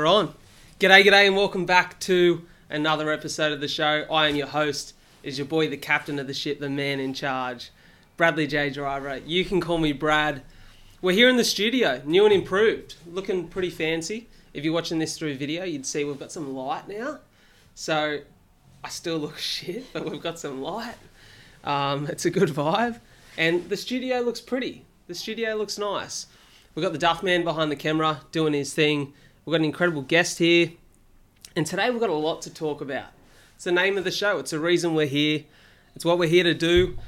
We're on. G'day and welcome back to another episode of the show. I am your host, is your boy, the captain of the ship, the man in charge, Bradley J. Dryburgh. You can call me Brad. We're here in the studio, new and improved, looking pretty fancy. If you're watching this through video, you'd see we've got some light now. So I still look shit, but we've got some light. It's a good vibe. And the studio looks pretty. The studio looks nice. We've got the Duff Man behind the camera doing his thing. We've got an incredible guest here. And today we've got a lot to talk about. It's the name of the show. It's the reason we're here. It's what we're here to do.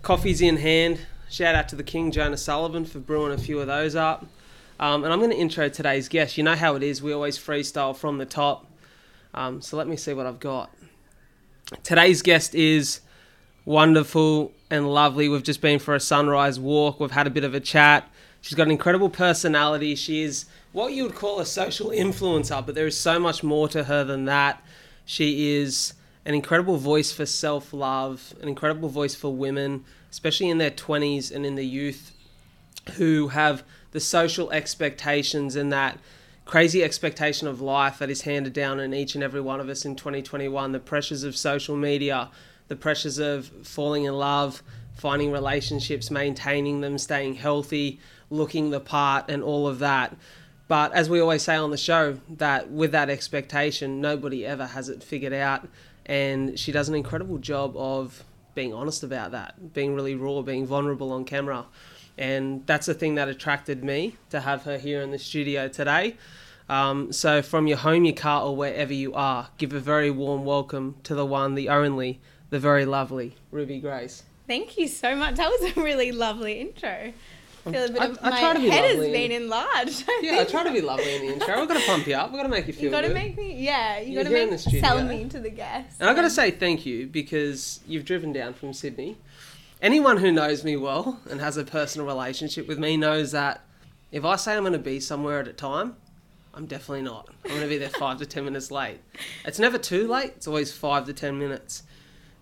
Coffee's in hand. Shout out to the King Jonah Sullivan for brewing a few of those up. And I'm going to intro today's guest. You know how it is. We always freestyle from the top. So let me see what I've got. Today's guest is wonderful and lovely. We've just been for a sunrise walk. We've had a bit of a chat. She's got an incredible personality. She is what you would call a social influencer, but there is so much more to her than that. She is an incredible voice for self-love, an incredible voice for women, especially in their 20s and in the youth who have the social expectations and that crazy expectation of life that is handed down in each and every one of us in 2021, the pressures of social media, the pressures of falling in love, finding relationships, maintaining them, staying healthy, looking the part and all of that. But as we always say on the show, that with that expectation, nobody ever has it figured out. And she does an incredible job of being honest about that, being really raw, being vulnerable on camera. And that's the thing that attracted me to have her here in the studio today. So from your home, your car, or wherever you are, give a very warm welcome to the one, the only, the very lovely Ruby Grace. Thank you so much. That was a really lovely intro. I feel a bit of my head has been enlarged. I try to be lovely in the intro. We've got to pump you up. We've got to make you feel good. You've got to sell me to the guests. And I've got to say thank you because you've driven down from Sydney. Anyone who knows me well and has a personal relationship with me knows that if I say I'm going to be somewhere at a time, I'm definitely not. I'm going to be there 5 to 10 minutes late. It's never too late. It's always 5 to 10 minutes.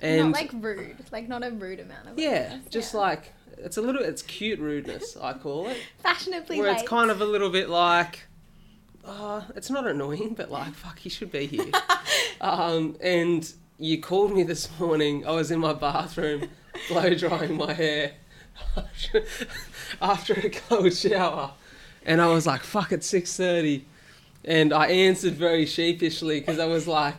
And not like rude. Like not a rude amount of rudeness. Like... It's cute rudeness, I call it. Fashionably late. Where it's kind of a little bit like, it's not annoying, but like, fuck, you should be here. And you called me this morning. I was in my bathroom, blow drying my hair after a cold shower. And I was like, fuck, it's 6:30. And I answered very sheepishly because I was like,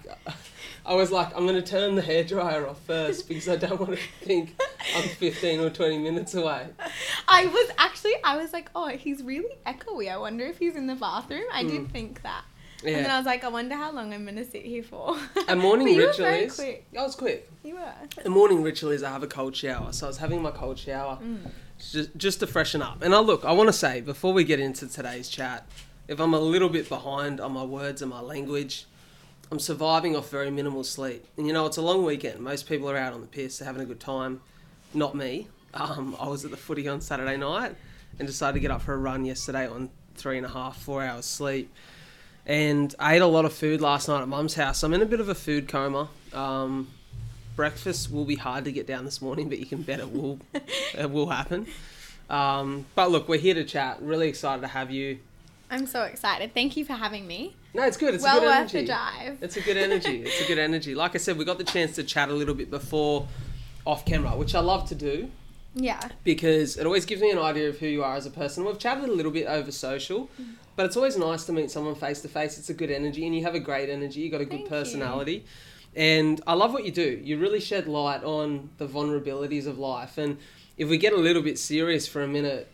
I'm going to turn the hairdryer off first because I don't want to think I'm 15 or 20 minutes away. I was like, oh, he's really echoey. I wonder if he's in the bathroom. I did think that. Yeah. And then I was like, I wonder how long I'm going to sit here for. A morning ritual is... I was quick. You were. A morning ritual is I have a cold shower. So I was having my cold shower just to freshen up. And I want to say, before we get into today's chat, if I'm a little bit behind on my words and my language... I'm surviving off very minimal sleep. And, it's a long weekend. Most people are out on the piss. They're having a good time. Not me. I was at the footy on Saturday night and decided to get up for a run yesterday on 3.5, 4 hours sleep. And I ate a lot of food last night at Mum's house. I'm in a bit of a food coma. Breakfast will be hard to get down this morning, but you can bet it will happen. But look, we're here to chat. Really excited to have you. I'm so excited. Thank you for having me. No, it's good. It's well worth the drive. It's a good energy. Like I said, we got the chance to chat a little bit before off camera, which I love to do. Yeah. Because it always gives me an idea of who you are as a person. We've chatted a little bit over social, but it's always nice to meet someone face to face. It's a good energy and you have a great energy. You've got a good personality. And I love what you do. You really shed light on the vulnerabilities of life. And if we get a little bit serious for a minute,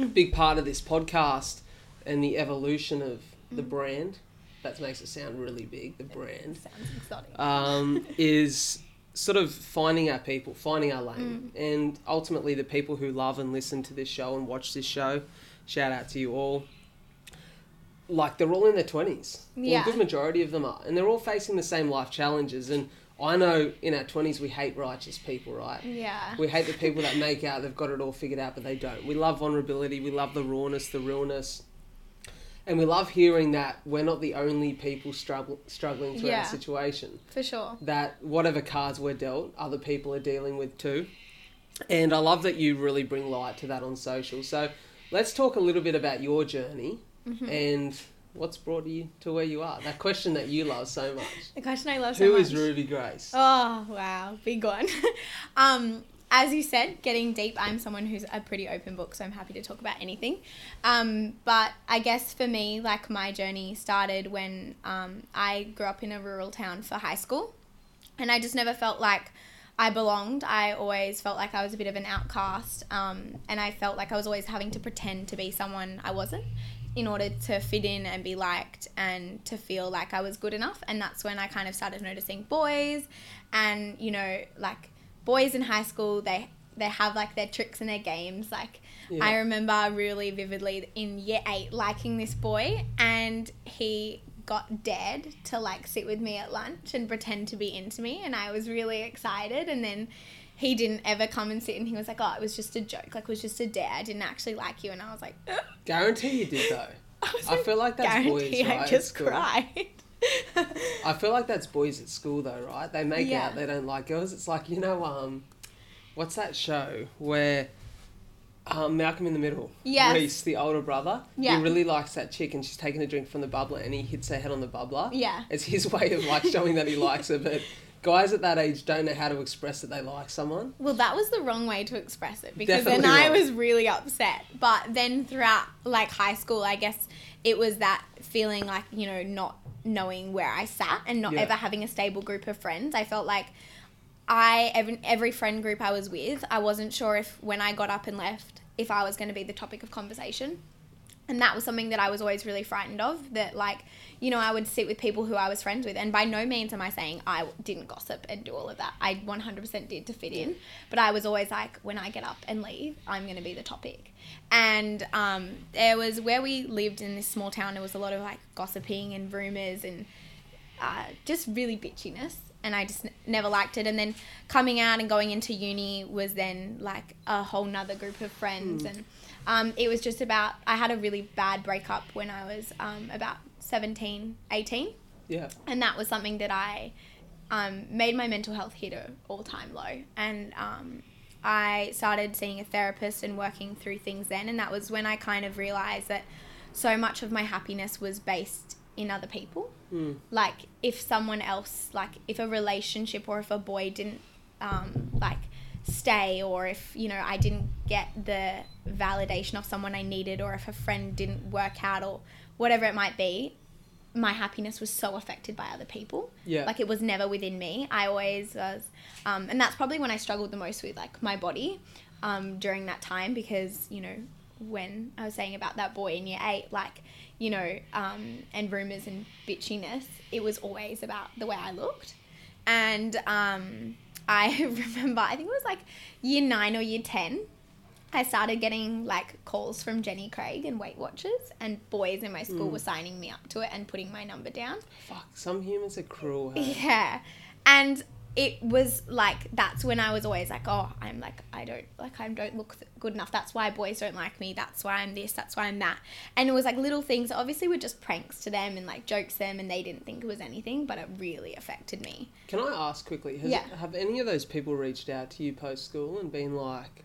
a big part of this podcast... and the evolution of the brand, that makes it sound really big, the brand. It sounds exotic. Is sort of finding our people, finding our lane. And ultimately the people who love and listen to this show and watch this show, shout out to you all, like they're all in their 20s. Yeah. Well, a good majority of them are. And they're all facing the same life challenges. And I know in our 20s we hate righteous people, right? Yeah. We hate the people that make out they've got it all figured out, but they don't. We love vulnerability. We love the rawness, the realness. And we love hearing that we're not the only people struggling through our situation. For sure. That whatever cards we're dealt, other people are dealing with too. And I love that you really bring light to that on social. So let's talk a little bit about your journey and what's brought you to where you are? That question that you love so much. The question I love so much. Who is Ruby Grace? Oh, wow. Big one. As you said, getting deep, I'm someone who's a pretty open book, so I'm happy to talk about anything. But I guess for me, like, my journey started when I grew up in a rural town for high school, and I just never felt like I belonged. I always felt like I was a bit of an outcast, and I felt like I was always having to pretend to be someone I wasn't in order to fit in and be liked and to feel like I was good enough. And that's when I kind of started noticing boys and, you know, like, boys in high school, they have, like, their tricks and their games. Like, yeah. I remember really vividly in year 8 liking this boy, and he got dared to, like, sit with me at lunch and pretend to be into me, and I was really excited. And then he didn't ever come and sit, and he was like, oh, it was just a joke. Like, it was just a dare. I didn't actually like you. And I was like... Ugh. Guarantee you did, though. I feel like that's boys, right? I just cried. I feel like that's boys at school, though, right? They make out they don't like girls. It's like, you know, what's that show where Malcolm in the Middle, Reese, the older brother, he really likes that chick, and she's taking a drink from the bubbler, and he hits her head on the bubbler. Yeah. It's his way of, like, showing that he likes her, but guys at that age don't know how to express that they like someone. Well, that was the wrong way to express it, because Definitely wrong. I was really upset. But then throughout, like, high school, I guess it was that feeling, like, you know, not knowing where I sat and not ever having a stable group of friends. I felt like every friend group I was with, I wasn't sure if when I got up and left, if I was going to be the topic of conversation. And that was something that I was always really frightened of, that, like, you know, I would sit with people who I was friends with. And by no means am I saying I didn't gossip and do all of that. I 100% did to fit in. But I was always like, when I get up and leave, I'm going to be the topic. And there was where we lived in this small town. There was a lot of, like, gossiping and rumours and just really bitchiness. And I just never liked it. And then coming out and going into uni was then, like, a whole nother group of friends. And it was just about, I had a really bad breakup when I was about 17, 18. Yeah. And that was something that I made my mental health hit an all-time low. And I started seeing a therapist and working through things then. And that was when I kind of realised that so much of my happiness was based in other people. Like, if someone else, like, if a relationship or if a boy didn't, like, stay, or if, you know, I didn't get the validation of someone I needed, or if a friend didn't work out, or whatever it might be, my happiness was so affected by other people. Yeah. Like, it was never within me. I always was, and that's probably when I struggled the most with, like, my body during that time, because, you know, when I was saying about that boy in year 8, like, you know, and rumours and bitchiness, it was always about the way I looked. And I remember, I think it was like year 9 or year 10, I started getting, like, calls from Jenny Craig and Weight Watchers, and boys in my school were signing me up to it and putting my number down. Fuck, some humans are cruel, hey? Yeah. And it was like, that's when I was always like, oh, I'm like, I don't look good enough. That's why boys don't like me. That's why I'm this. That's why I'm that. And it was like little things that obviously were just pranks to them and, like, jokes to them, and they didn't think it was anything, but it really affected me. Can I ask quickly, have any of those people reached out to you post school and been like,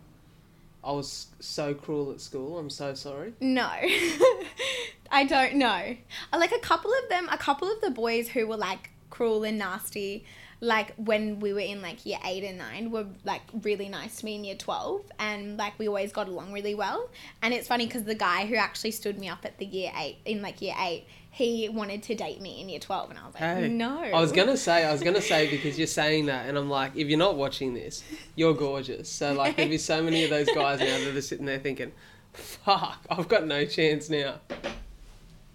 I was so cruel at school, I'm so sorry? No. I don't know. Like, a couple of the boys who were, like, cruel and nasty, like, when we were in, like, year 8 and 9, were, like, really nice to me in year 12, and, like, we always got along really well. And it's funny because the guy who actually stood me up at the year eight, he wanted to date me in year 12, and I was like, hey. No. I was gonna say, because you're saying that, and I'm like, if you're not watching this, you're gorgeous. So, like, there'd be so many of those guys now that are sitting there thinking, fuck, I've got no chance now.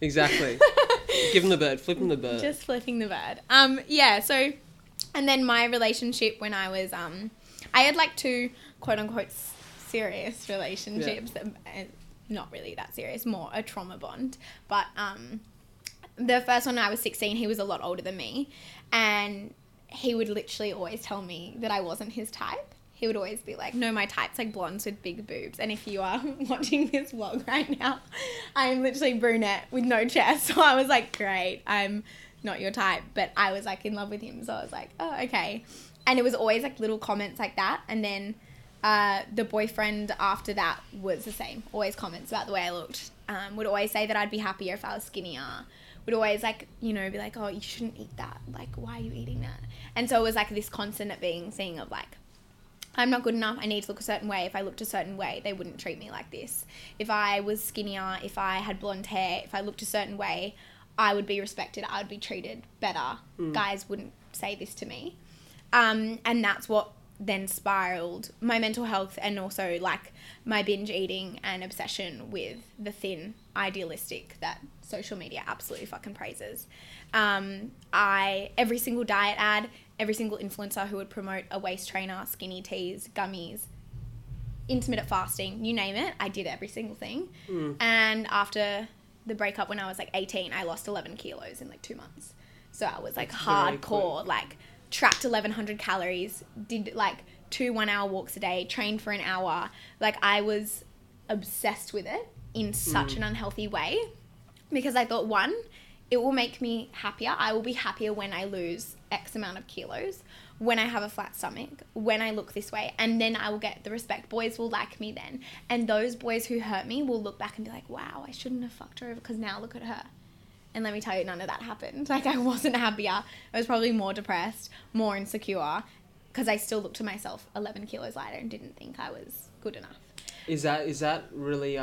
Exactly. Give him the bird, flip him the bird. Just flipping the bird. So. And then my relationship when I was, I had, like, 2 quote-unquote serious relationships, not really that serious, more a trauma bond. But the first one, I was 16, he was a lot older than me, and he would literally always tell me that I wasn't his type. He would always be like, no, my type's, like, blondes with big boobs. And if you are watching this vlog right now, I'm literally brunette with no chest. So I was like, great, I'm not your type. But I was, like, in love with him, so I was like, oh, okay. And it was always, like, little comments like that. And then the boyfriend after that was the same, always comments about the way I looked. would always say that I'd be happier if I was skinnier, would always, like, you know, be like, oh, you shouldn't eat that. Like, why are you eating that? And so it was, like, this constant thing of, like, I'm not good enough. I need to look a certain way. If I looked a certain way, they wouldn't treat me like this. If I was skinnier, if I had blonde hair, if I looked a certain way, I would be respected. I would be treated better. Mm. Guys wouldn't say this to me. And that's what then spiraled my mental health and also, like, my binge eating and obsession with the thin idealistic that social media absolutely fucking praises. Every single diet ad, every single influencer who would promote a waist trainer, skinny teas, gummies, intermittent fasting, you name it, I did every single thing. Mm. And after the breakup when I was, like, 18, I lost 11 kilos in, like, 2 months. So I was, like, hardcore, like, tracked 1,100 calories, did, like, 2 one-hour walks a day, trained for an hour. Like, I was obsessed with it in such an unhealthy way because I thought, one, it will make me happier. I will be happier when I lose X amount of kilos, when I have a flat stomach, when I look this way, and then I will get the respect. Boys will like me then. And those boys who hurt me will look back and be like, wow, I shouldn't have fucked her over because now look at her. And let me tell you, none of that happened. Like, I wasn't happier. I was probably more depressed, more insecure, because I still looked at myself 11 kilos lighter and didn't think I was good enough. Is that really,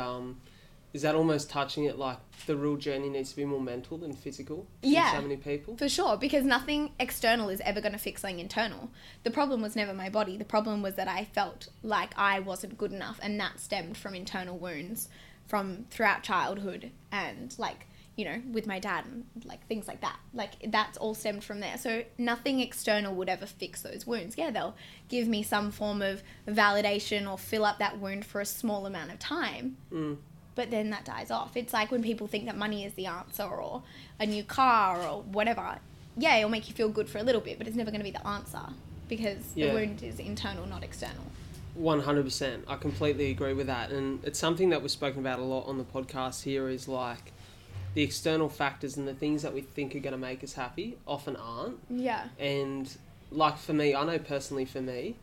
is that almost touching it, like, the real journey needs to be more mental than physical for so many people? For sure, because nothing external is ever going to fix something internal. The problem was never my body. The problem was that I felt like I wasn't good enough, and that stemmed from internal wounds from throughout childhood and, like, you know, with my dad and, like, things like that. Like, that's all stemmed from there. So nothing external would ever fix those wounds. Yeah, they'll give me some form of validation or fill up that wound for a small amount of time. Mm. But then that dies off. It's like when people think that money is the answer or a new car or whatever. Yeah, it'll make you feel good for a little bit, but it's never going to be the answer because the wound is internal, not external. 100%. I completely agree with that. And it's something that we've spoken about a lot on the podcast here is, like, the external factors and the things that we think are going to make us happy often aren't. Yeah. And, like, for me, I know personally for me,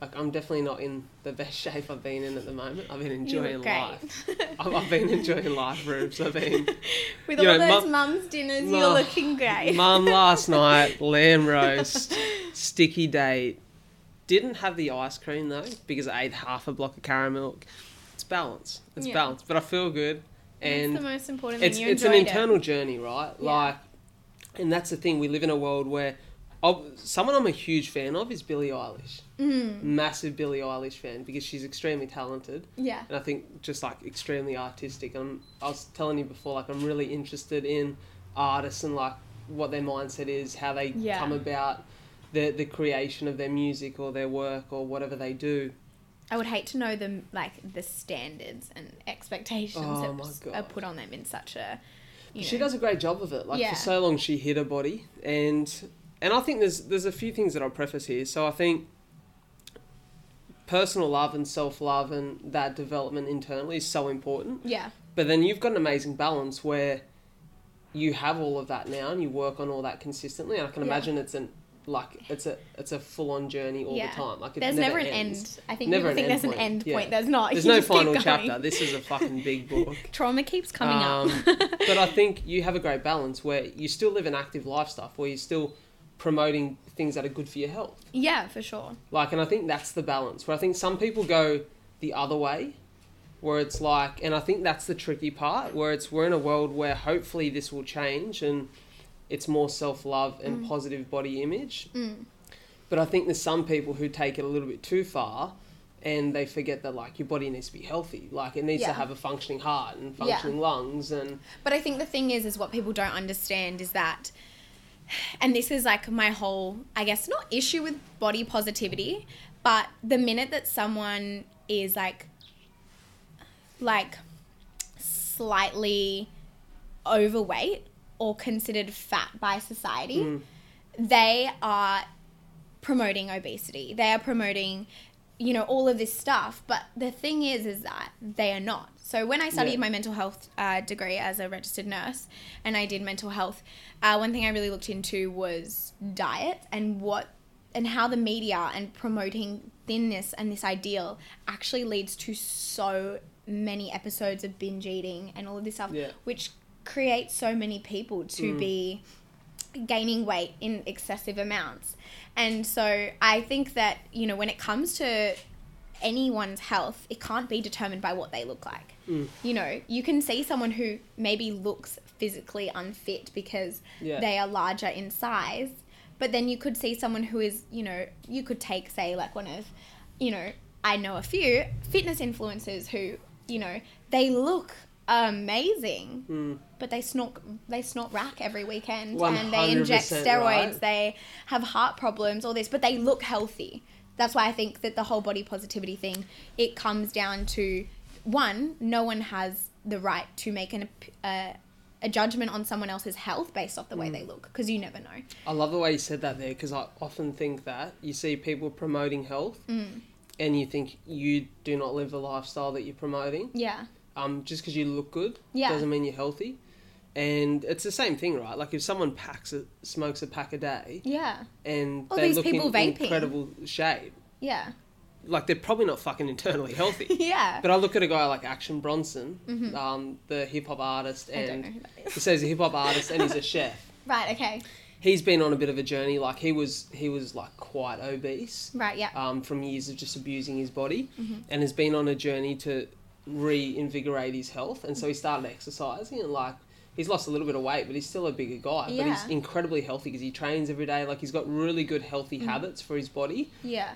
like, I'm definitely not in the best shape I've been in at the moment. I've been enjoying life. I've been enjoying life, Rubes. I've been... With all those mum's dinners, you're looking great. Mum last night, lamb roast, sticky date. Didn't have the ice cream, though, because I ate half a block of caramel milk. It's balance. It's balance. But I feel good. And that's the most important thing. It's an internal journey, right? Yeah. Like, and that's the thing. We live in a world where someone I'm a huge fan of is Billie Eilish. Mm. Massive Billie Eilish fan because she's extremely talented. Yeah. And I think just, like, extremely artistic. I was telling you before, like, I'm really interested in artists and, like, what their mindset is, how they come about the creation of their music or their work or whatever they do. I would hate to know them, like, the standards and expectations that are put on them in such a... She does a great job of it. Like, for so long she hid her body. And I think there's a few things that I'll preface here. So I think personal love and self-love and that development internally is so important. Yeah. But then you've got an amazing balance where you have all of that now and you work on all that consistently. And I can imagine it's an... Like, it's a full-on journey all the time. Like, there's never an end. I think people think there's an end point. There's not. There's no final chapter. This is a fucking big book. Trauma keeps coming up. But I think you have a great balance where you still live an active life stuff, where you're still promoting things that are good for your health. Yeah, for sure. Like, and I think that's the balance. Where I think some people go the other way, where it's like... And I think that's the tricky part, where it's we're in a world where hopefully this will change and... It's more self-love and positive body image. Mm. But I think there's some people who take it a little bit too far and they forget that, like, your body needs to be healthy. Like, it needs to have a functioning heart and functioning lungs. But I think the thing is what people don't understand is that, and this is, like, my whole, I guess, not issue with body positivity, but the minute that someone is, like slightly overweight, or considered fat by society, they are promoting obesity. They are promoting, you know, all of this stuff. But the thing is that they are not. So when I studied my mental health degree as a registered nurse and I did mental health, one thing I really looked into was diet and what and how the media and promoting thinness and this ideal actually leads to so many episodes of binge eating and all of this stuff, which creates so many people to be gaining weight in excessive amounts. And so I think that, you know, when it comes to anyone's health, it can't be determined by what they look like. You know, you can see someone who maybe looks physically unfit because they are larger in size, but then you could see someone who is, you know, you could take, say, like one of, you know, I know a few fitness influencers who, you know, they look amazing, but they snort rack every weekend, 100%, and they inject steroids, right? They have heart problems, all this, but they look healthy. That's why I think that the whole body positivity thing, it comes down to, one, no one has the right to make a judgment on someone else's health based off the way they look, because you never know. I love the way you said that there, because I often think that you see people promoting health and you think you do not live the lifestyle that you're promoting. Yeah. Just because you look good doesn't mean you're healthy. And it's the same thing, right? Like if someone smokes a pack a day, and all they look in incredible shape, like they're probably not fucking internally healthy, But I look at a guy like Action Bronson, the hip hop artist, and I don't know who that is. He says he's a hip hop artist and he's a chef, right? Okay. He's been on a bit of a journey. Like he was like quite obese, right? Yeah. From years of just abusing his body, and has been on a journey to reinvigorate his health, and so he started exercising and like. He's lost a little bit of weight, but he's still a bigger guy. Yeah. But he's incredibly healthy because he trains every day. Like, he's got really good healthy habits for his body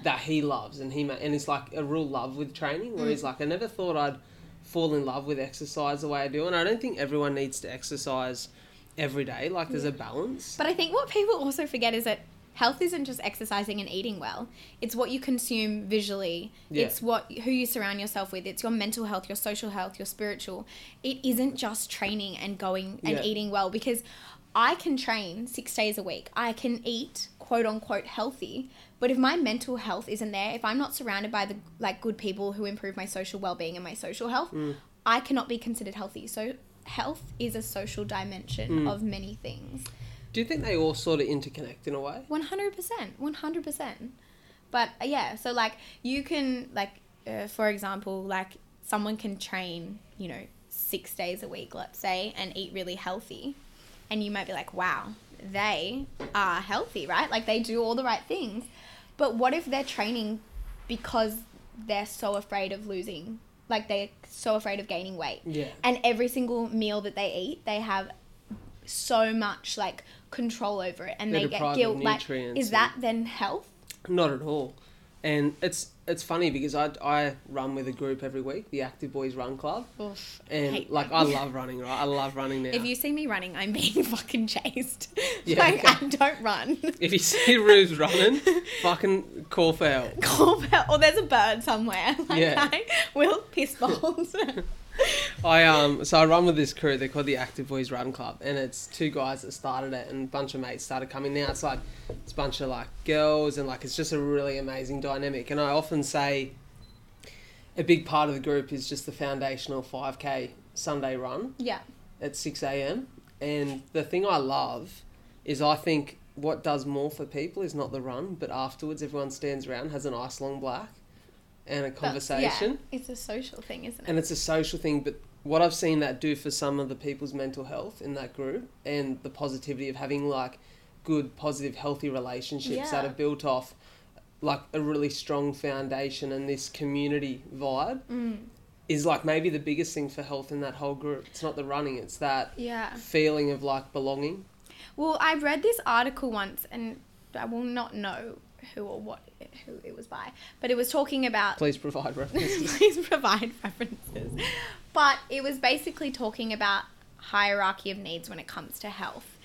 that he loves. And it's like a real love with training where he's like, I never thought I'd fall in love with exercise the way I do. And I don't think everyone needs to exercise every day. Like, there's a balance. But I think what people also forget is that health isn't just exercising and eating well. It's what you consume visually. Yeah. It's who you surround yourself with. It's your mental health, your social health, your spiritual. It isn't just training and going and eating well, because I can train 6 days a week. I can eat quote unquote healthy, but if my mental health isn't there, if I'm not surrounded by the like good people who improve my social well-being and my social health, I cannot be considered healthy. So health is a social dimension of many things. Do you think they all sort of interconnect in a way? 100%. But yeah, so like you can like, for example, like someone can train, you know, 6 days a week, let's say, and eat really healthy. And you might be like, wow, they are healthy, right? Like they do all the right things. But what if they're training because they're so afraid of losing, like they're so afraid of gaining weight. Yeah. And every single meal that they eat, they have so much like control over it, and they're get guilt. Like, is that then health? Not at all. And it's funny because I run with a group every week, the Active Boys Run Club. Oof, and like running. I love running, right? I love running now. If you see me running, I'm being fucking chased. Yeah, like I don't run. If you see Rube's running, fucking call foul. Call foul. Or there's a bird somewhere. Like I will piss balls. I run with this crew. They're called the Active Boys Run Club, and it's two guys that started it, and a bunch of mates started coming. Now it's a bunch of like girls, and like it's just a really amazing dynamic. And I often say a big part of the group is just the foundational 5K Sunday run. Yeah. At 6 a.m. And the thing I love is I think what does more for people is not the run, but afterwards everyone stands around, has an ice long black. And a conversation. Yeah, it's a social thing, isn't it? And it's a social thing, but what I've seen that do for some of the people's mental health in that group, and the positivity of having like good, positive, healthy relationships that are built off like a really strong foundation and this community vibe is like maybe the biggest thing for health in that whole group. It's not the running, it's that feeling of like belonging. Well, I read this article once, and I will not know who it was by, but it was talking about... Please provide references. But it was basically talking about hierarchy of needs when it comes to health.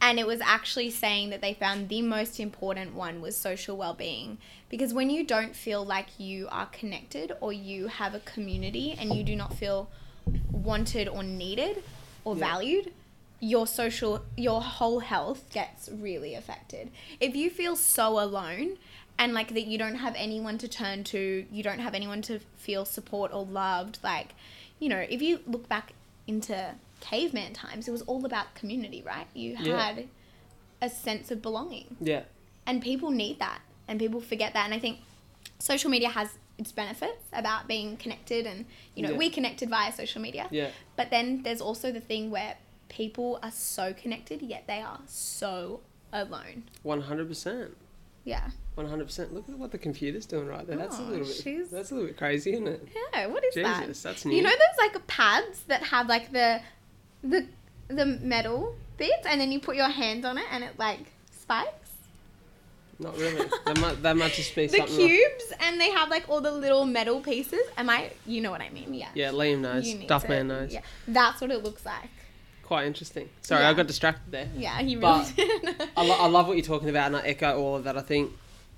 And it was actually saying that they found the most important one was social well-being, because when you don't feel like you are connected or you have a community and you do not feel wanted or needed or valued... your whole health gets really affected. If you feel so alone and like that you don't have anyone to turn to, you don't have anyone to feel support or loved, like, you know, if you look back into caveman times, it was all about community, right? You had a sense of belonging. Yeah. And people need that. and people forget that. And I think social media has its benefits about being connected, and, you know, yeah. we connected via social media. Yeah. But then there's also the thing where people are so connected, yet they are so alone. 100%. Yeah. 100%. Look at what the computer's doing right there. That's that's a little bit crazy, isn't it? Yeah. What is that? Jesus, that's new. You know those like pads that have like the metal bits, and then you put your hand on it and it like spikes. Not really. That might just be something. The cubes, like, and they have like all the little metal pieces. You know what I mean? Yeah. Yeah. Liam knows. Duff Man knows. Yeah. That's what it looks like. Quite interesting. Sorry, yeah. I got distracted there. Yeah, he really did. I love what you're talking about, and I echo all of that. I think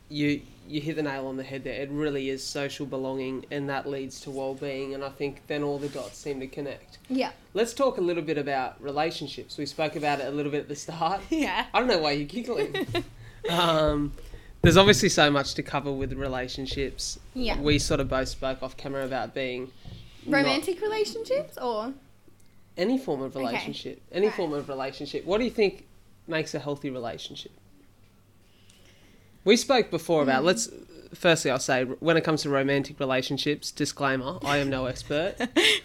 you hit the nail on the head there. It really is social belonging, and that leads to well-being, and I think then all the dots seem to connect. Yeah. Let's talk a little bit about relationships. We spoke about it a little bit at the start. Yeah. I don't know why you're giggling. There's obviously so much to cover with relationships. Yeah. We sort of both spoke off camera about being... Romantic relationships or... Any form of relationship. Okay. Any form of relationship. What do you think makes a healthy relationship? We spoke before about, firstly I'll say, when it comes to romantic relationships, disclaimer, I am no expert.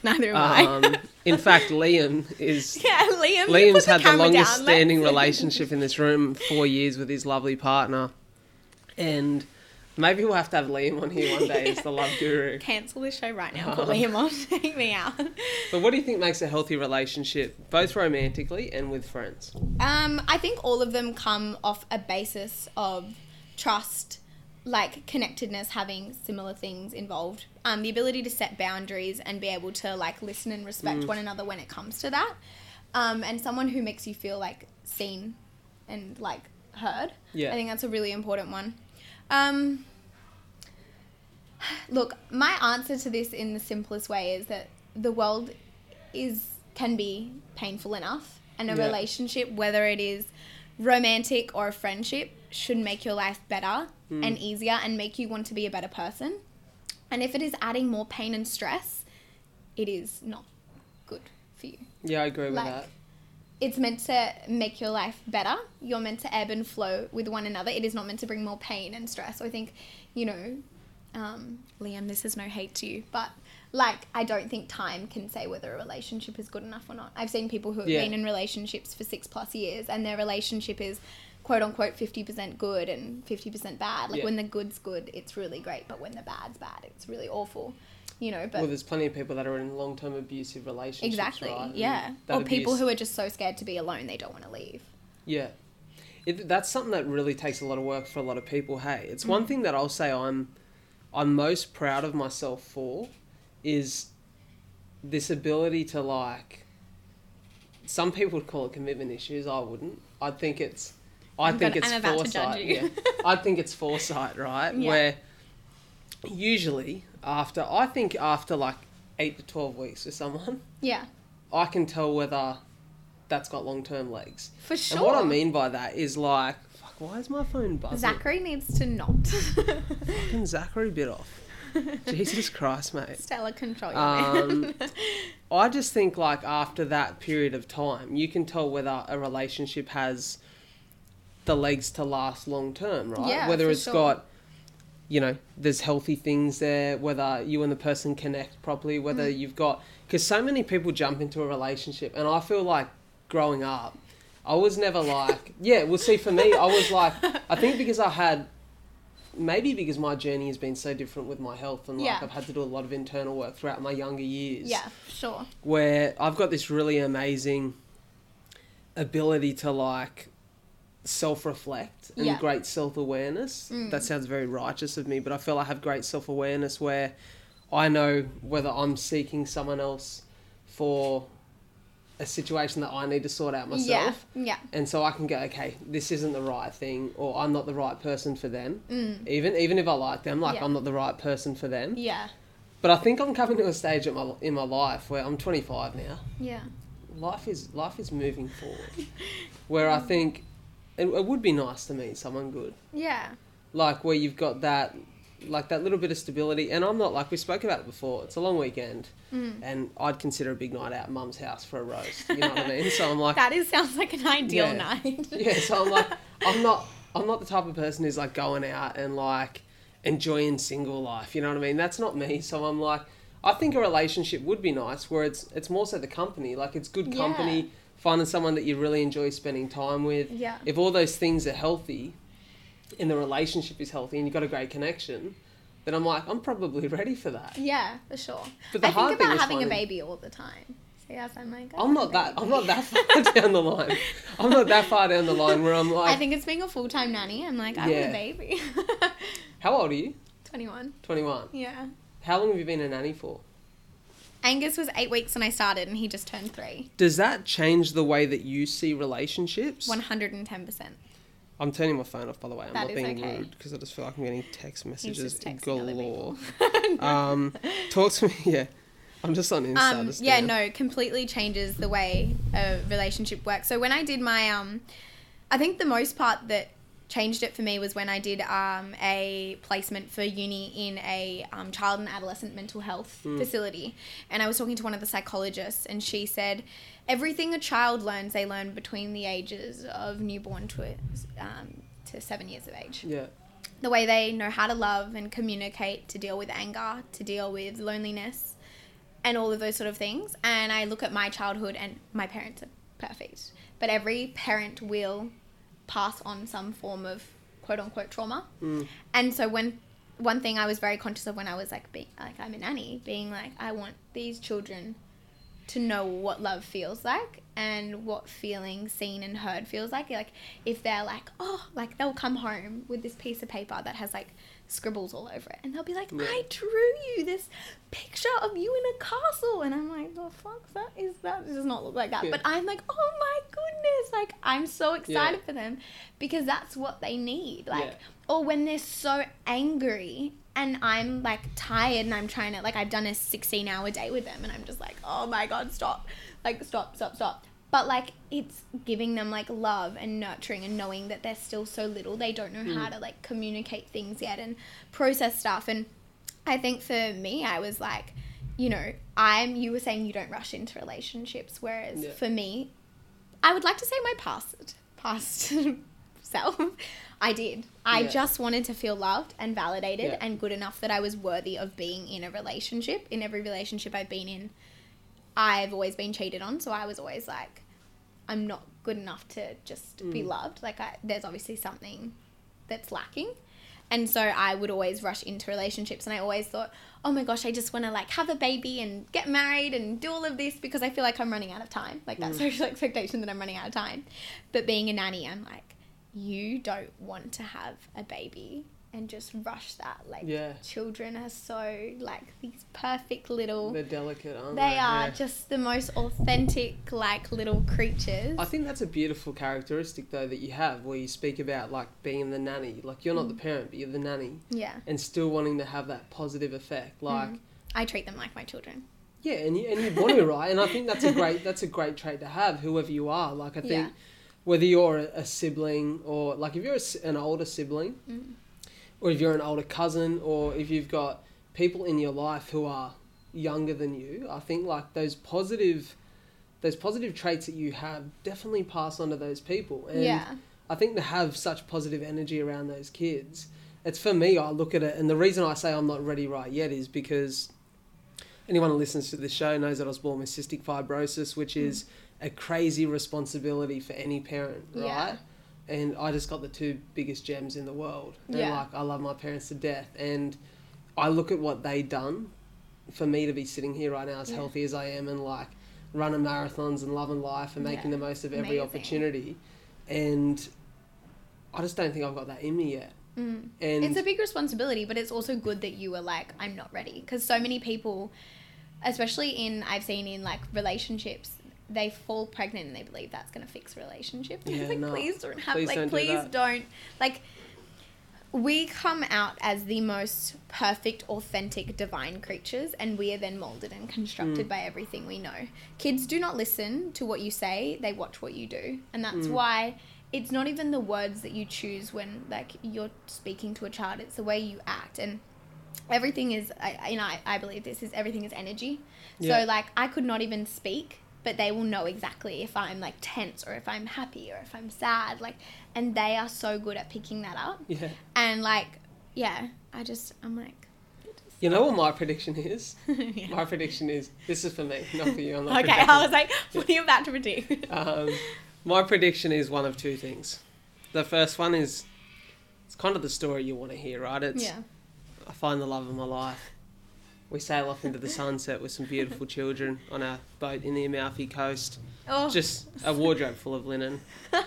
Neither am I. In fact, Liam is... Yeah, Liam's had the longest standing relationship in this room, 4 years with his lovely partner. And maybe we'll have to have Liam on here one day as the love guru. Cancel the show right now. Put Liam on. Take me out. But what do you think makes a healthy relationship, both romantically and with friends? I think all of them come off a basis of trust, like connectedness, having similar things involved. The ability to set boundaries and be able to like listen and respect one another when it comes to that. And someone who makes you feel like seen and like heard. Yeah. I think that's a really important one. Look, my answer to this in the simplest way is that the world can be painful enough, and a relationship, whether it is romantic or a friendship, should make your life better and easier and make you want to be a better person. And if it is adding more pain and stress, it is not good for you. Yeah, I agree with that. It's meant to make your life better. You're meant to ebb and flow with one another. It is not meant to bring more pain and stress. So I think, you know, Liam, this is no hate to you, but like, I don't think time can say whether a relationship is good enough or not. I've seen people who have been in relationships for 6+ years and their relationship is quote unquote 50% good and 50% bad. Like when the good's good, it's really great. But when the bad's bad, it's really awful. You know, but there's plenty of people that are in long-term abusive relationships. Exactly, right? Yeah. Or people who are just so scared to be alone, they don't want to leave. Yeah. That's something that really takes a lot of work for a lot of people, hey. It's one thing that I'll say I'm most proud of myself for is this ability to, like, some people would call it commitment issues. I wouldn't. I think it's foresight. Yeah. I think it's foresight, right? Yeah. Where usually... After like 8 to 12 weeks with someone, yeah, I can tell whether that's got long-term legs. For sure. And what I mean by that is like, fuck, why is my phone buzzing? Zachary needs to not. Fucking Zachary bit off. Jesus Christ, mate. Stella, control your man. I just think like after that period of time, you can tell whether a relationship has the legs to last long-term, right? Yeah, whether it's got... You know, there's healthy things there, whether you and the person connect properly, whether you've got... Because so many people jump into a relationship, and I feel like growing up, I was never like... Yeah, well, see, for me, I was like... I think because I had... Maybe because my journey has been so different with my health, and, like, I've had to do a lot of internal work throughout my younger years. Yeah, sure. Where I've got this really amazing ability to, like... self-reflect and great self-awareness. That sounds very righteous of me, but I feel I have great self-awareness where I know whether I'm seeking someone else for a situation that I need to sort out myself. Yeah. And so I can go, okay, this isn't the right thing, or I'm not the right person for them. Even if I like them, like I'm not the right person for them. Yeah. But I think I'm coming to a stage in my life where I'm 25 now. Yeah. Life is moving forward. Where I think it would be nice to meet someone good. Yeah. Like, where you've got that, like, that little bit of stability. And I'm not, like, we spoke about it before. It's a long weekend. And I'd consider a big night out at mum's house for a roast. You know what I mean? So I'm like... Sounds like an ideal night. Yeah, so I'm like, I'm not... I'm not the type of person who's like going out and like enjoying single life. You know what I mean? That's not me. So I'm like, I think a relationship would be nice where it's more so the company. Like it's good company, finding someone that you really enjoy spending time with. Yeah. If all those things are healthy and the relationship is healthy and you've got a great connection, then I'm like, I'm probably ready for that. Yeah, for sure. But I think about having a baby all the time. Yes, I'm like, oh, I'm not that far down the line. I'm not that far down the line where I'm like... I think it's being a full-time nanny. I'm like, I want a baby. How old are you? 21. 21? Yeah. How long have you been a nanny for? Angus was 8 weeks when I started and he just turned 3. Does that change the way that you see relationships? 110%. I'm turning my phone off, by the way. I'm that not being rude because I just feel like I'm getting text messages galore. No. Talk to me, I'm just on Insta. Completely changes the way a relationship works. So when I did my, I think the most part that changed it for me was when I did a placement for uni in a child and adolescent mental health facility. And I was talking to one of the psychologists and she said, everything a child learns, they learn between the ages of newborn to 7 years of age. Yeah. The way they know how to love and communicate, to deal with anger, to deal with loneliness, and all of those sort of things. And I look at my childhood and my parents are perfect. But every parent will pass on some form of quote-unquote trauma. And so when one thing I was very conscious of when I was like I'm a nanny, being like, I want these children to know what love feels like and what feeling seen and heard feels like. Like if they're like, oh, like they'll come home with this piece of paper that has like scribbles all over it and they'll be like, I drew you this picture of you in a castle, and I'm like, the fuck that does not look like that. But I'm like, oh my goodness, like I'm so excited for them because that's what they need. Like or when they're so angry and I'm like tired and I'm trying to like, I've done a 16-hour day with them and I'm just like, oh my god, stop. But, like, it's giving them, like, love and nurturing and knowing that they're still so little. They don't know how to, like, communicate things yet and process stuff. And I think for me, I was like, you know, you were saying you don't rush into relationships. Whereas for me, I would like to say my past self, I did. I just wanted to feel loved and validated and good enough that I was worthy of being in a relationship. In every relationship I've been in, I've always been cheated on, so I was always like, I'm not good enough to just be loved. Like, there's obviously something that's lacking. And so I would always rush into relationships, and I always thought, oh my gosh, I just want to, like, have a baby and get married and do all of this because I feel like I'm running out of time. Like, that social expectation that I'm running out of time. But being a nanny, I'm like, you don't want to have a baby and just rush that. Like, children are so, like, these perfect little... They're delicate, aren't they? They are just the most authentic, like, little creatures. I think that's a beautiful characteristic, though, that you have, where you speak about, like, being the nanny. Like, you're not the parent, but you're the nanny. Yeah. And still wanting to have that positive effect. Like... I treat them like my children. Yeah, and you want to, right? And I think that's a great trait to have, whoever you are. Like, I think whether you're a sibling or... Like, if you're an older sibling... Or if you're an older cousin, or if you've got people in your life who are younger than you, I think like those positive traits that you have definitely pass on to those people. And I think to have such positive energy around those kids, it's for me, I look at it, and the reason I say I'm not ready right yet is because anyone who listens to this show knows that I was born with cystic fibrosis, which is a crazy responsibility for any parent, right? Yeah. And I just got the two biggest gems in the world. And like, I love my parents to death. And I look at what they done for me to be sitting here right now as healthy as I am and like running marathons and loving life and making the most of every opportunity. And I just don't think I've got that in me yet. And it's a big responsibility, but it's also good that you were like, I'm not ready. Because so many people, especially I've seen in like relationships, they fall pregnant and they believe that's going to fix a relationship. Yeah, like, no. Please don't. Like, we come out as the most perfect, authentic, divine creatures, and we are then molded and constructed by everything we know. Kids do not listen to what you say. They watch what you do. And that's why it's not even the words that you choose when, like, you're speaking to a child. It's the way you act. And everything is, I believe this, is everything is energy. So, like, I could not even speak but they will know exactly if I'm like tense or if I'm happy or if I'm sad, like, and they are so good at picking that up. Yeah. And like, yeah, I'm like, you know what my prediction is? Yeah. My prediction is, this is for me, not for you. I'm not okay, I was like, what are you about to predict? My prediction is one of two things. The first one is, it's kind of the story you want to hear, right? It's, yeah. I find the love of my life. We sail off into the sunset with some beautiful children on our boat in the Amalfi Coast. Oh. Just a wardrobe full of linen. A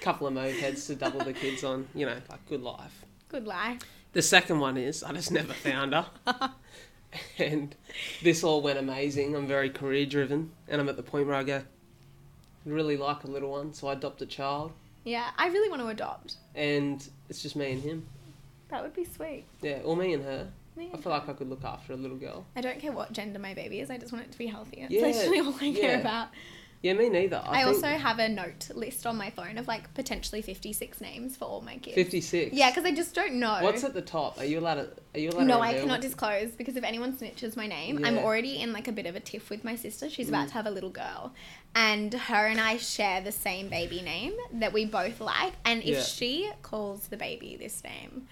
couple of mopeds to double the kids on. You know, like, good life. Good life. The second one is, I just never found her. And this all went amazing. I'm very career-driven. And I'm at the point where I go, I really like a little one, so I adopt a child. Yeah, I really want to adopt. And it's just me and him. That would be sweet. Yeah, or me and her. Me and I feel like I could look after a little girl. I don't care what gender my baby is. I just want it to be healthy. That's literally all I care about. Yeah, me neither. I also have a note list on my phone of, like, potentially 56 names for all my kids. 56? Yeah, because I just don't know. What's at the top? Are you allowed to No, I cannot disclose, because if anyone snitches my name, I'm already in, like, a bit of a tiff with my sister. She's about to have a little girl. And her and I share the same baby name that we both like. And if she calls the baby this name,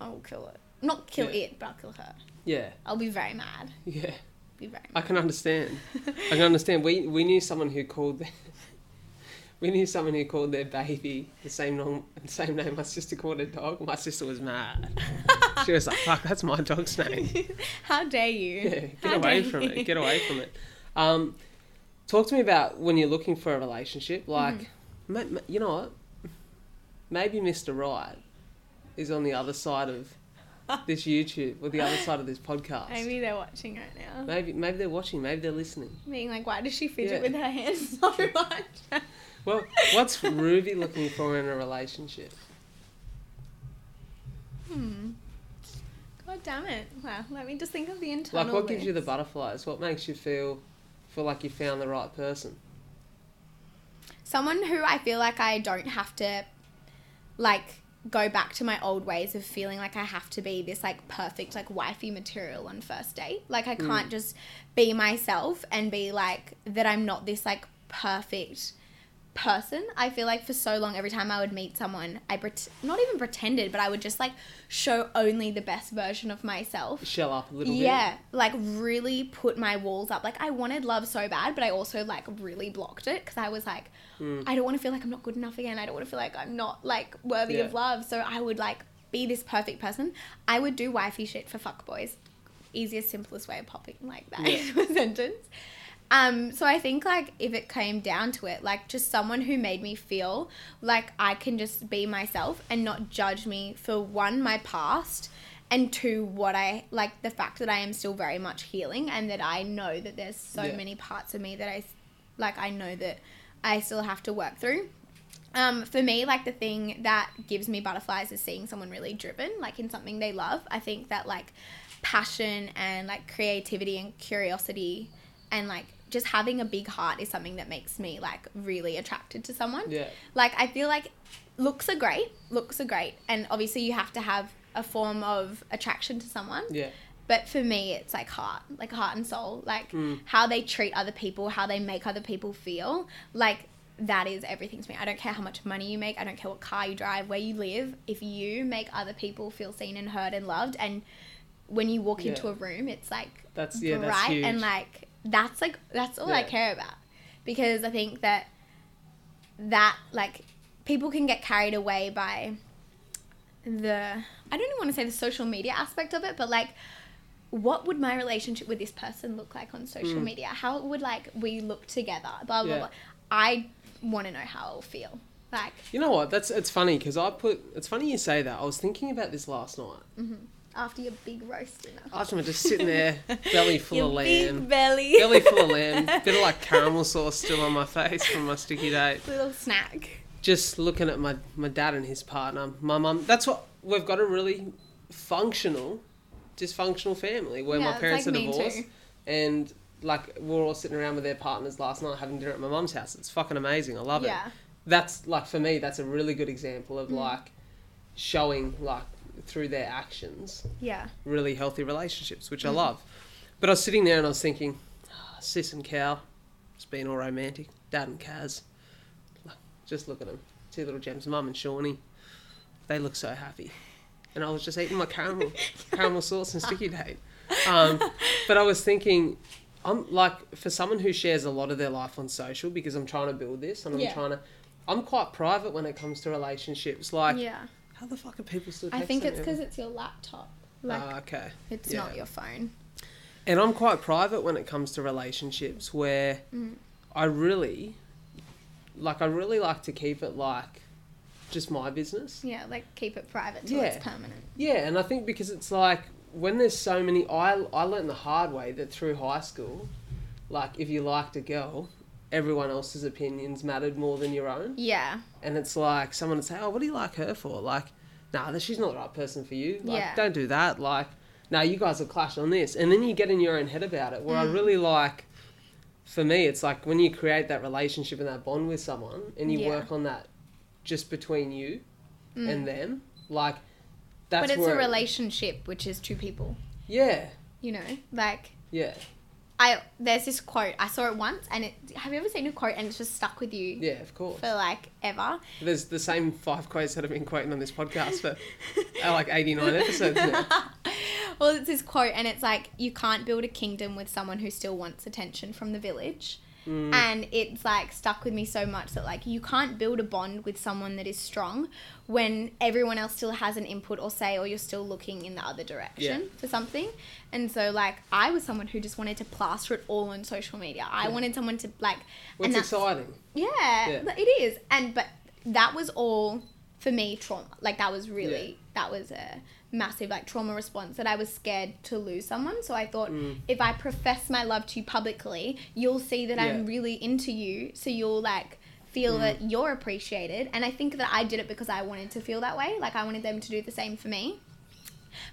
I'll kill it. Not kill it, but I'll kill her. Yeah. I'll be very mad. Yeah. I can understand. We knew someone who called their, baby the same name my sister called her dog. My sister was mad. She was like, "Fuck, that's my dog's name. How dare you? Yeah, Get away from it." Talk to me about when you're looking for a relationship. Like, you know what? Maybe Mr. Right is on the other side of this YouTube or the other side of this podcast. Maybe they're watching right now. Maybe they're watching. Maybe they're listening. Being like, why does she fidget with her hands so much? Well, what's Ruby looking for in a relationship? God damn it. Wow. Let me just think of the internal Like, what gives you the butterflies? What makes you feel like you found the right person? Someone who I feel like I don't have to, like, go back to my old ways of feeling like I have to be this, like, perfect, like, wifey material on first date. Like, I can't just be myself and be like that I'm not this, like, perfect person. I feel like for so long, every time I would meet someone, I not even pretended, but I would just, like, show only the best version of myself. Shell up a little bit. Yeah, like, really put my walls up. Like, I wanted love so bad, but I also, like, really blocked it because I was like, I don't want to feel like I'm not good enough again. I don't want to feel like I'm not, like, worthy of love. So I would, like, be this perfect person. I would do wifey shit for fuckboys. Easiest, simplest way of popping, like, that into a sentence. So I think, like, if it came down to it, like, just someone who made me feel like I can just be myself and not judge me for, one, my past, and two, what I, like, the fact that I am still very much healing and that I know that there's so many parts of me that I know that I still have to work through. For me, like, the thing that gives me butterflies is seeing someone really driven, like, in something they love. I think that, like, passion and, like, creativity and curiosity and, like, just having a big heart is something that makes me, like, really attracted to someone. Yeah. Like, I feel like looks are great. And obviously you have to have a form of attraction to someone. Yeah. But for me, it's like heart and soul, like how they treat other people, how they make other people feel, like, that is everything to me. I don't care how much money you make. I don't care what car you drive, where you live. If you make other people feel seen and heard and loved, and when you walk into a room, it's like, that's bright that's huge. And like, that's all I care about, because I think that like, people can get carried away by I don't even want to say the social media aspect of it, but, like, what would my relationship with this person look like on social media? How would, like, we look together? Blah, blah, blah. I want to know how I'll feel. Like, you know what? It's funny because it's funny you say that. I was thinking about this last night. Mm-hmm. After your big roast dinner. After I'm just sitting there, belly full of lamb. Big belly. Belly full of lamb. Bit of, like, caramel sauce still on my face from my sticky date. Little snack. Just looking at my dad and his partner, my mum. That's what, we've got a really dysfunctional family where my parents are divorced. Too. And, like, we're all sitting around with their partners last night having dinner at my mum's house. It's fucking amazing. I love it. That's, like, for me, that's a really good example of, like, showing, like, through their actions, really healthy relationships, which I love. But I was sitting there and I was thinking, sis and cow, It's been all romantic. Dad and Kaz. Just look at them. Two little gems. Mum and Shawnee. They look so happy. And I was just eating my caramel sauce and sticky date. But I was thinking, I'm like, for someone who shares a lot of their life on social, because I'm trying to build this and I'm quite private when it comes to relationships. Like, how the fuck are people still texting? I think it's because it's your laptop. Like, okay. It's not your phone. And I'm quite private when it comes to relationships where I really like to keep it like just my business. Yeah, like keep it private till it's permanent. Yeah, and I think because it's like when there's so many, I learned the hard way that through high school, like if you liked a girl, everyone else's opinions mattered more than your own. Yeah. And it's like someone would say, oh, what do you like her for? Like, nah, she's not the right person for you. Like, don't do that. Like, no, you guys will clash on this. And then you get in your own head about it. Where I really like, for me, it's like when you create that relationship and that bond with someone and you work on that just between you and them, like that's where... But it's a relationship, which is two people. Yeah. You know, like... Yeah. There's this quote, I saw it once, and have you ever seen a quote and it's just stuck with you? Yeah, of course. For like ever. There's the same 5 quotes that I've been quoting on this podcast for like 89 episodes now. Well, it's this quote and it's like, you can't build a kingdom with someone who still wants attention from the village. Mm. And it's like stuck with me so much that like you can't build a bond with someone that is strong when everyone else still has an input or say, or you're still looking in the other direction for something. And so like I was someone who just wanted to plaster it all on social media. I wanted someone to like... Well, it's exciting. Yeah, it is. But that was all for me trauma. Like that was really... Yeah. That was a massive like trauma response that I was scared to lose someone. So I thought if I profess my love to you publicly, you'll see that I'm really into you. So you'll like feel that you're appreciated. And I think that I did it because I wanted to feel that way. Like I wanted them to do the same for me.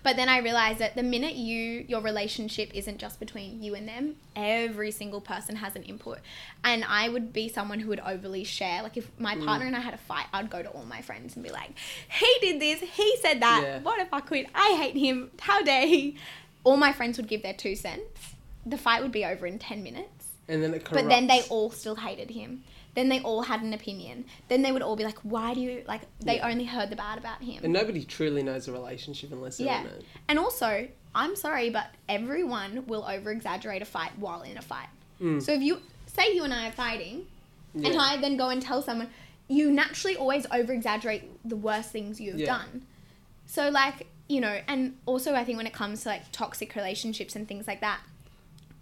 But then I realized that the minute your relationship isn't just between you and them, every single person has an input. And I would be someone who would overly share. Like if my partner and I had a fight, I'd go to all my friends and be like, he did this, he said that, what if I quit? I hate him, how dare he? All my friends would give their 2 cents. The fight would be over in 10 minutes. And then it corrupts. But then they all still hated him. Then they all had an opinion. Then they would all be like, why do you... Like, they only heard the bad about him. And nobody truly knows a relationship unless they don't know. And also, I'm sorry, but everyone will over-exaggerate a fight while in a fight. Mm. So if you... Say you and I are fighting, and I then go and tell someone, you naturally always over-exaggerate the worst things you've done. So, like, you know... And also, I think when it comes to, like, toxic relationships and things like that,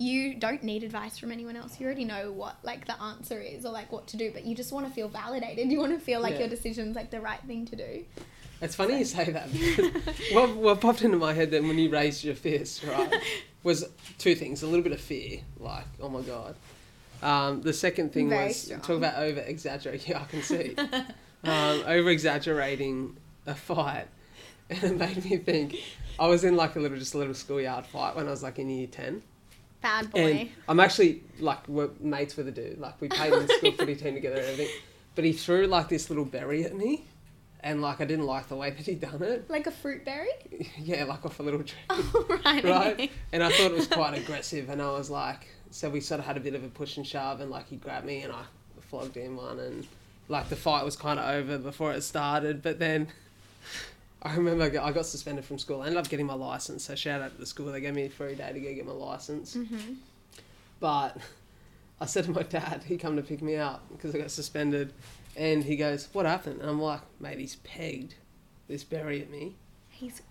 you don't need advice from anyone else. You already know what, like, the answer is or, like, what to do. But you just want to feel validated. You want to feel like your decision's, like, the right thing to do. It's funny you say that. What popped into my head then when you raised your fist, right, was two things. A little bit of fear, like, oh, my God. The second thing was talk about over-exaggerating. Yeah, I can see. Over-exaggerating a fight. And it made me think. I was in, like, a little schoolyard fight when I was, like, in year 10. Bad boy. And I'm actually, like, we're mates with a dude. Like, we played in the school footy team together and everything. But he threw, like, this little berry at me. And, like, I didn't like the way that he'd done it. Like a fruit berry? Yeah, like off a little tree. Oh, right. Right? And I thought it was quite aggressive. And I was like... So we sort of had a bit of a push and shove. And, like, he grabbed me and I flogged him one. And, like, the fight was kind of over before it started. But then... I remember I got suspended from school. I ended up getting my licence, so shout out to the school. They gave me a free day to go get my licence. Mm-hmm. But I said to my dad, he come to pick me up because I got suspended, and he goes, what happened? And I'm like, mate, he's pegged this berry at me. He's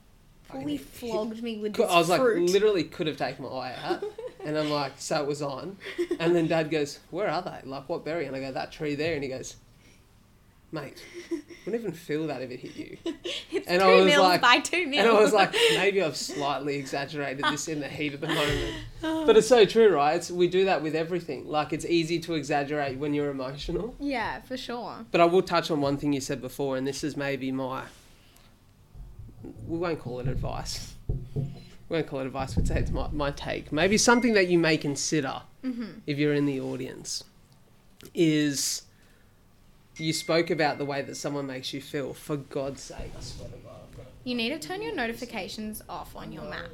fully flogged me with this fruit. I was like, literally could have taken my eye out. And I'm like, so it was on. And then Dad goes, where are they? Like, what berry? And I go, that tree there. And he goes... Mate, wouldn't even feel that if it hit you. It's and 2 mils like, by 2 mils. And I was like, maybe I've slightly exaggerated this in the heat of the moment. But it's so true, right? We do that with everything. Like, it's easy to exaggerate when you're emotional. Yeah, for sure. But I will touch on one thing you said before, and this is maybe we won't call it advice. We won't call it advice. We'd say it's my take. Maybe something that you may consider if you're in the audience is... You spoke about the way that someone makes you feel. For God's sake, I swear to God. You need to turn your notifications off on your Mac.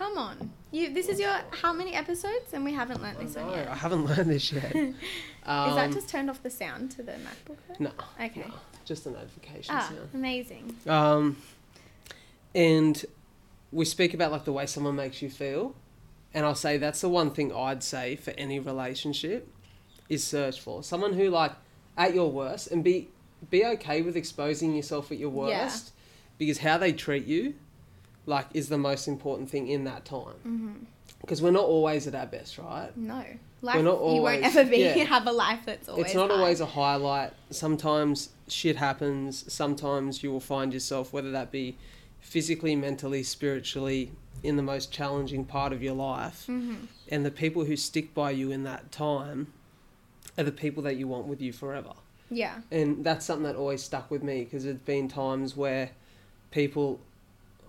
Come on. This is your how many episodes, and we haven't learned this one yet. No, I haven't learned this yet. Is that just turned off the sound to the MacBook? No. Okay. No, just the notification sound. Amazing. And we speak about like the way someone makes you feel, and I'll say that's the one thing I'd say for any relationship is search for someone who like at your worst, and be okay with exposing yourself at your worst, because how they treat you like is the most important thing in that time, because we're not always at our best, right? No, life, we're not always, you won't ever be have a life that's always. It's not always a highlight. Sometimes shit happens. Sometimes you will find yourself, whether that be physically, mentally, spiritually, in the most challenging part of your life, and the people who stick by you in that time are the people that you want with you forever. Yeah, and that's something that always stuck with me, because there's been times where people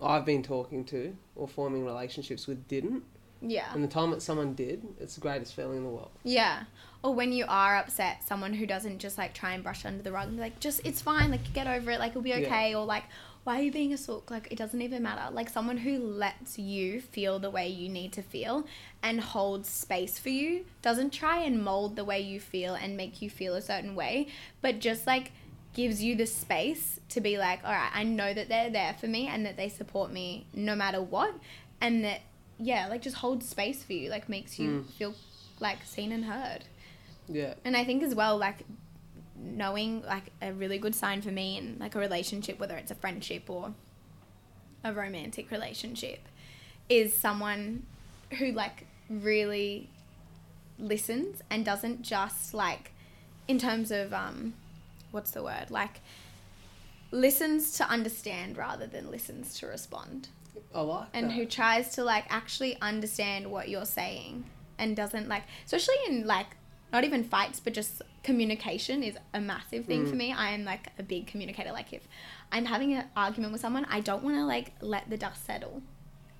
I've been talking to or forming relationships with didn't. Yeah. And the time that someone did, it's the greatest feeling in the world. Yeah. Or when you are upset, someone who doesn't just like try and brush under the rug and be like, just it's fine, like get over it, like it'll be okay, or like why are you being a sook? Like it doesn't even matter. Like someone who lets you feel the way you need to feel and holds space for you, doesn't try and mold the way you feel and make you feel a certain way, but just like gives you the space to be like, all right, I know that they're there for me and that they support me no matter what, and that, yeah, like just holds space for you, like makes you feel like seen and heard. Yeah. And I think as well, like knowing like a really good sign for me in like a relationship, whether it's a friendship or a romantic relationship, is someone who like really listens and doesn't just like, in terms of, what's the word? Like, listens to understand rather than listens to respond. I like that. And who tries to, like, actually understand what you're saying and doesn't, like... Especially in, like, not even fights, but just communication is a massive thing for me. I am, like, a big communicator. Like, if I'm having an argument with someone, I don't want to, like, let the dust settle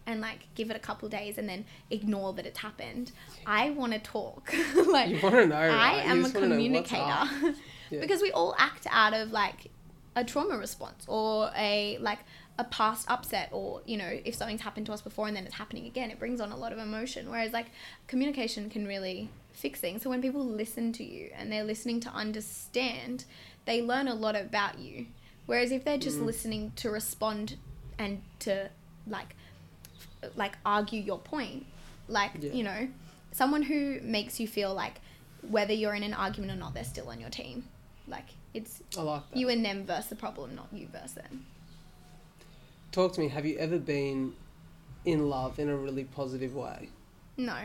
and, like, give it a couple of days and then ignore that it's happened. I want to talk. Like, you want to know, right? I am a communicator. Yeah. Because we all act out of, like, a trauma response or a, like, a past upset or, you know, if something's happened to us before and then it's happening again, it brings on a lot of emotion. Whereas, like, communication can really fix things. So when people listen to you and they're listening to understand, they learn a lot about you. Whereas if they're just listening to respond and to, like argue your point, like, you know, someone who makes you feel like whether you're in an argument or not, they're still on your team. Like, it's you and them versus the problem, not you versus them. Talk to me. Have you ever been in love in a really positive way? No.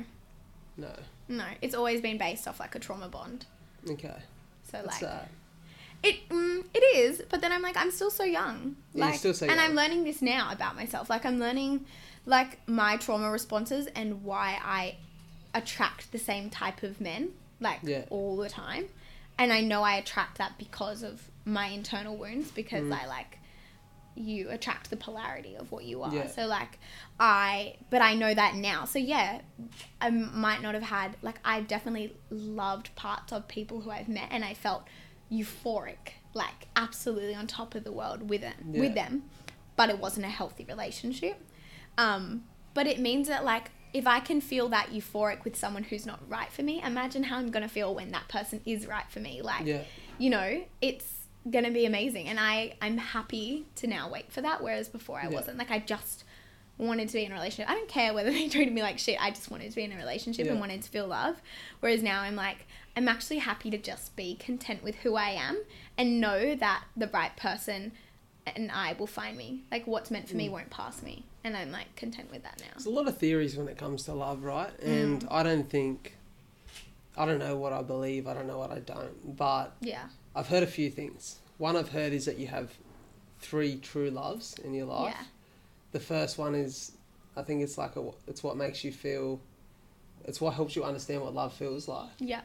It's always been based off, like, a trauma bond. Okay. So, like... That's sad. It is, but then I'm like, I'm still so young. Like, you're still so young. And I'm learning this now about myself. Like, I'm learning, like, my trauma responses and why I attract the same type of men, like, all the time. And I know I attract that because of my internal wounds, because I, like... you attract the polarity of what you are. Yeah. So, like, but I know that now. So, yeah, I might not have had, like, I've definitely loved parts of people who I've met and I felt euphoric, like, absolutely on top of the world with them. But it wasn't a healthy relationship. But it means that, like, if I can feel that euphoric with someone who's not right for me, imagine how I'm going to feel when that person is right for me. Like, you know, it's gonna be amazing, and I'm happy to now wait for that, whereas before I wasn't. Like, I just wanted to be in a relationship. I don't care whether they treated me like shit. I just wanted to be in a relationship and wanted to feel love, whereas now I'm like, I'm actually happy to just be content with who I am and know that the right person and I will find me. Like, what's meant for me won't pass me, and I'm like content with that now. There's a lot of theories when it comes to love, right? And I don't know what I believe, I don't know what I don't, but I've heard a few things. One I've heard is that you have 3 true loves in your life. Yeah. The first one is, I think it's like, it's what makes you feel, it's what helps you understand what love feels like. Yeah.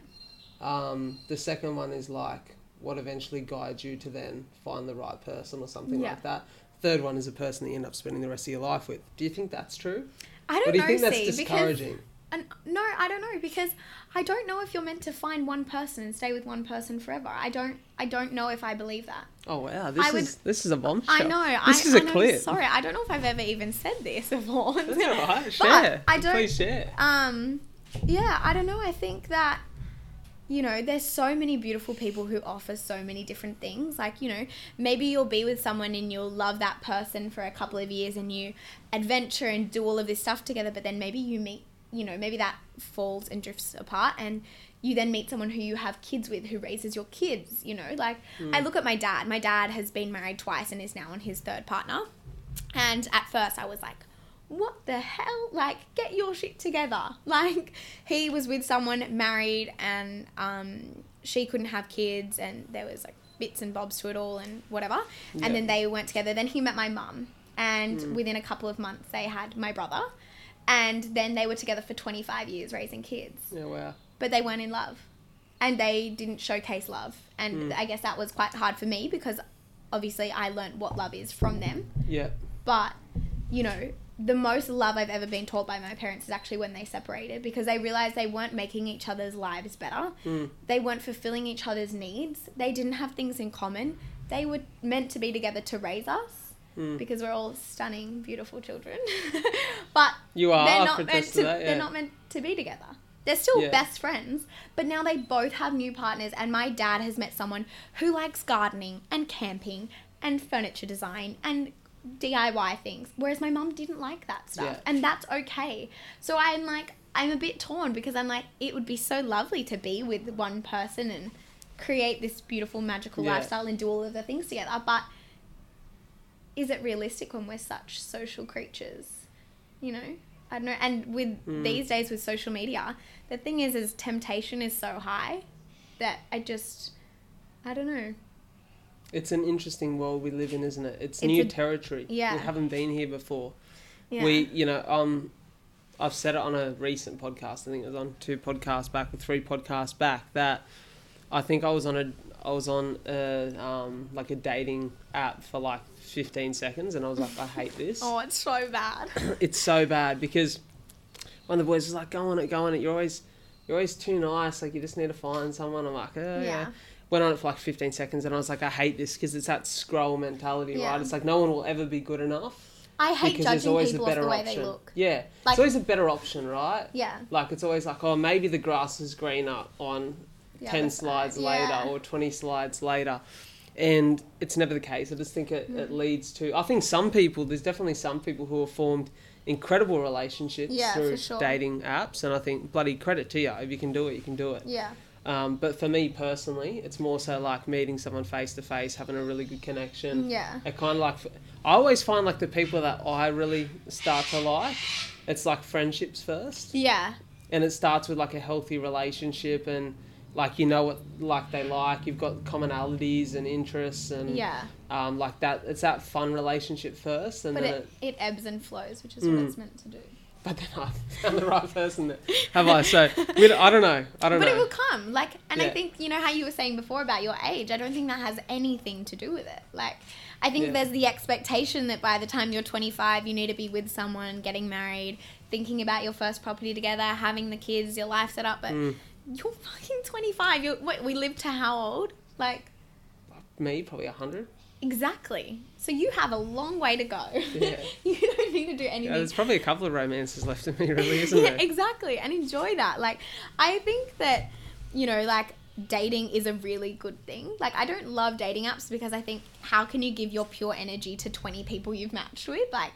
The second one is like what eventually guides you to then find the right person or something like that. Third one is a person that you end up spending the rest of your life with. Do you think that's true? I don't know, or do you think that's discouraging? And no, I don't know, because I don't know if you're meant to find one person and stay with one person forever. I don't know if I believe that. Oh wow, this is a bombshell. I know. This is a clip. Sorry, I don't know if I've ever even said this before. That's all right. Share. Please share. Yeah, I don't know. I think that, you know, there's so many beautiful people who offer so many different things. Like, you know, maybe you'll be with someone and you'll love that person for a couple of years and you adventure and do all of this stuff together, but then maybe you meet, you know, maybe that falls and drifts apart and you then meet someone who you have kids with, who raises your kids, you know, like I look at my dad. My dad has been married twice and is now on his third partner. And at first I was like, what the hell? Like, get your shit together. Like, he was with someone married and she couldn't have kids and there was like bits and bobs to it all and whatever. Yeah. And then they weren't together. Then he met my mum and within a couple of months they had my brother. And then they were together for 25 years raising kids. Yeah, wow. But they weren't in love. And they didn't showcase love. And I guess that was quite hard for me because obviously I learned what love is from them. Yeah. But, you know, the most love I've ever been taught by my parents is actually when they separated because they realised they weren't making each other's lives better. They weren't fulfilling each other's needs. They didn't have things in common. They were meant to be together to raise us. Because we're all stunning, beautiful children. But they're not meant to be together. They're still best friends, but now they both have new partners and my dad has met someone who likes gardening and camping and furniture design and DIY things, whereas my mum didn't like that stuff. Yeah. And that's okay. So I'm a bit torn because I'm like, it would be so lovely to be with one person and create this beautiful, magical lifestyle and do all of the things together, but is it realistic when we're such social creatures? You know? I don't know. And with these days with social media, the thing is temptation is so high that I don't know. It's an interesting world we live in, isn't it? It's new territory. Yeah. We haven't been here before. Yeah. I've said it on a recent podcast. I think it was on 3 podcasts back that I think I was on a dating app for like 15 seconds and I was like, I hate this. Oh, it's so bad. It's so bad because one of the boys was like, go on it. You're always too nice. Like, you just need to find someone. I'm like, yeah. Went on it for like 15 seconds and I was like, I hate this because it's that scroll mentality, right? It's like no one will ever be good enough. I hate judging people off the way they look. Yeah. Like, it's always a better option, right? Yeah. Like, it's always like, oh, maybe the grass is greener on 10 slides later or 20 slides later. And it's never the case. I just think it leads to... I think there's definitely some people who have formed incredible relationships through dating apps. And I think, bloody credit to you. If you can do it, you can do it. Yeah. But for me personally, it's more so like meeting someone face-to-face, having a really good connection. Yeah. I always find like the people that I really start to like, it's like friendships first. Yeah. And it starts with like a healthy relationship and... like, you know what, like, they like, you've got commonalities and interests and, like, that, it's that fun relationship first. And but then it ebbs and flows, which is what it's meant to do. But then I found the right person there, have I? So, I don't know. But it will come, like, and I think, you know, how you were saying before about your age, I don't think that has anything to do with it. Like, I think there's the expectation that by the time you're 25, you need to be with someone, getting married, thinking about your first property together, having the kids, your life set up, but... You're fucking 25. We live to how old? Like... me, probably 100. Exactly. So you have a long way to go. Yeah. You don't need to do anything. Yeah, there's probably a couple of romances left in me, really, isn't there? Exactly. And enjoy that. Like, I think that, you know, like, dating is a really good thing. Like, I don't love dating apps because I think, how can you give your pure energy to 20 people you've matched with? Like,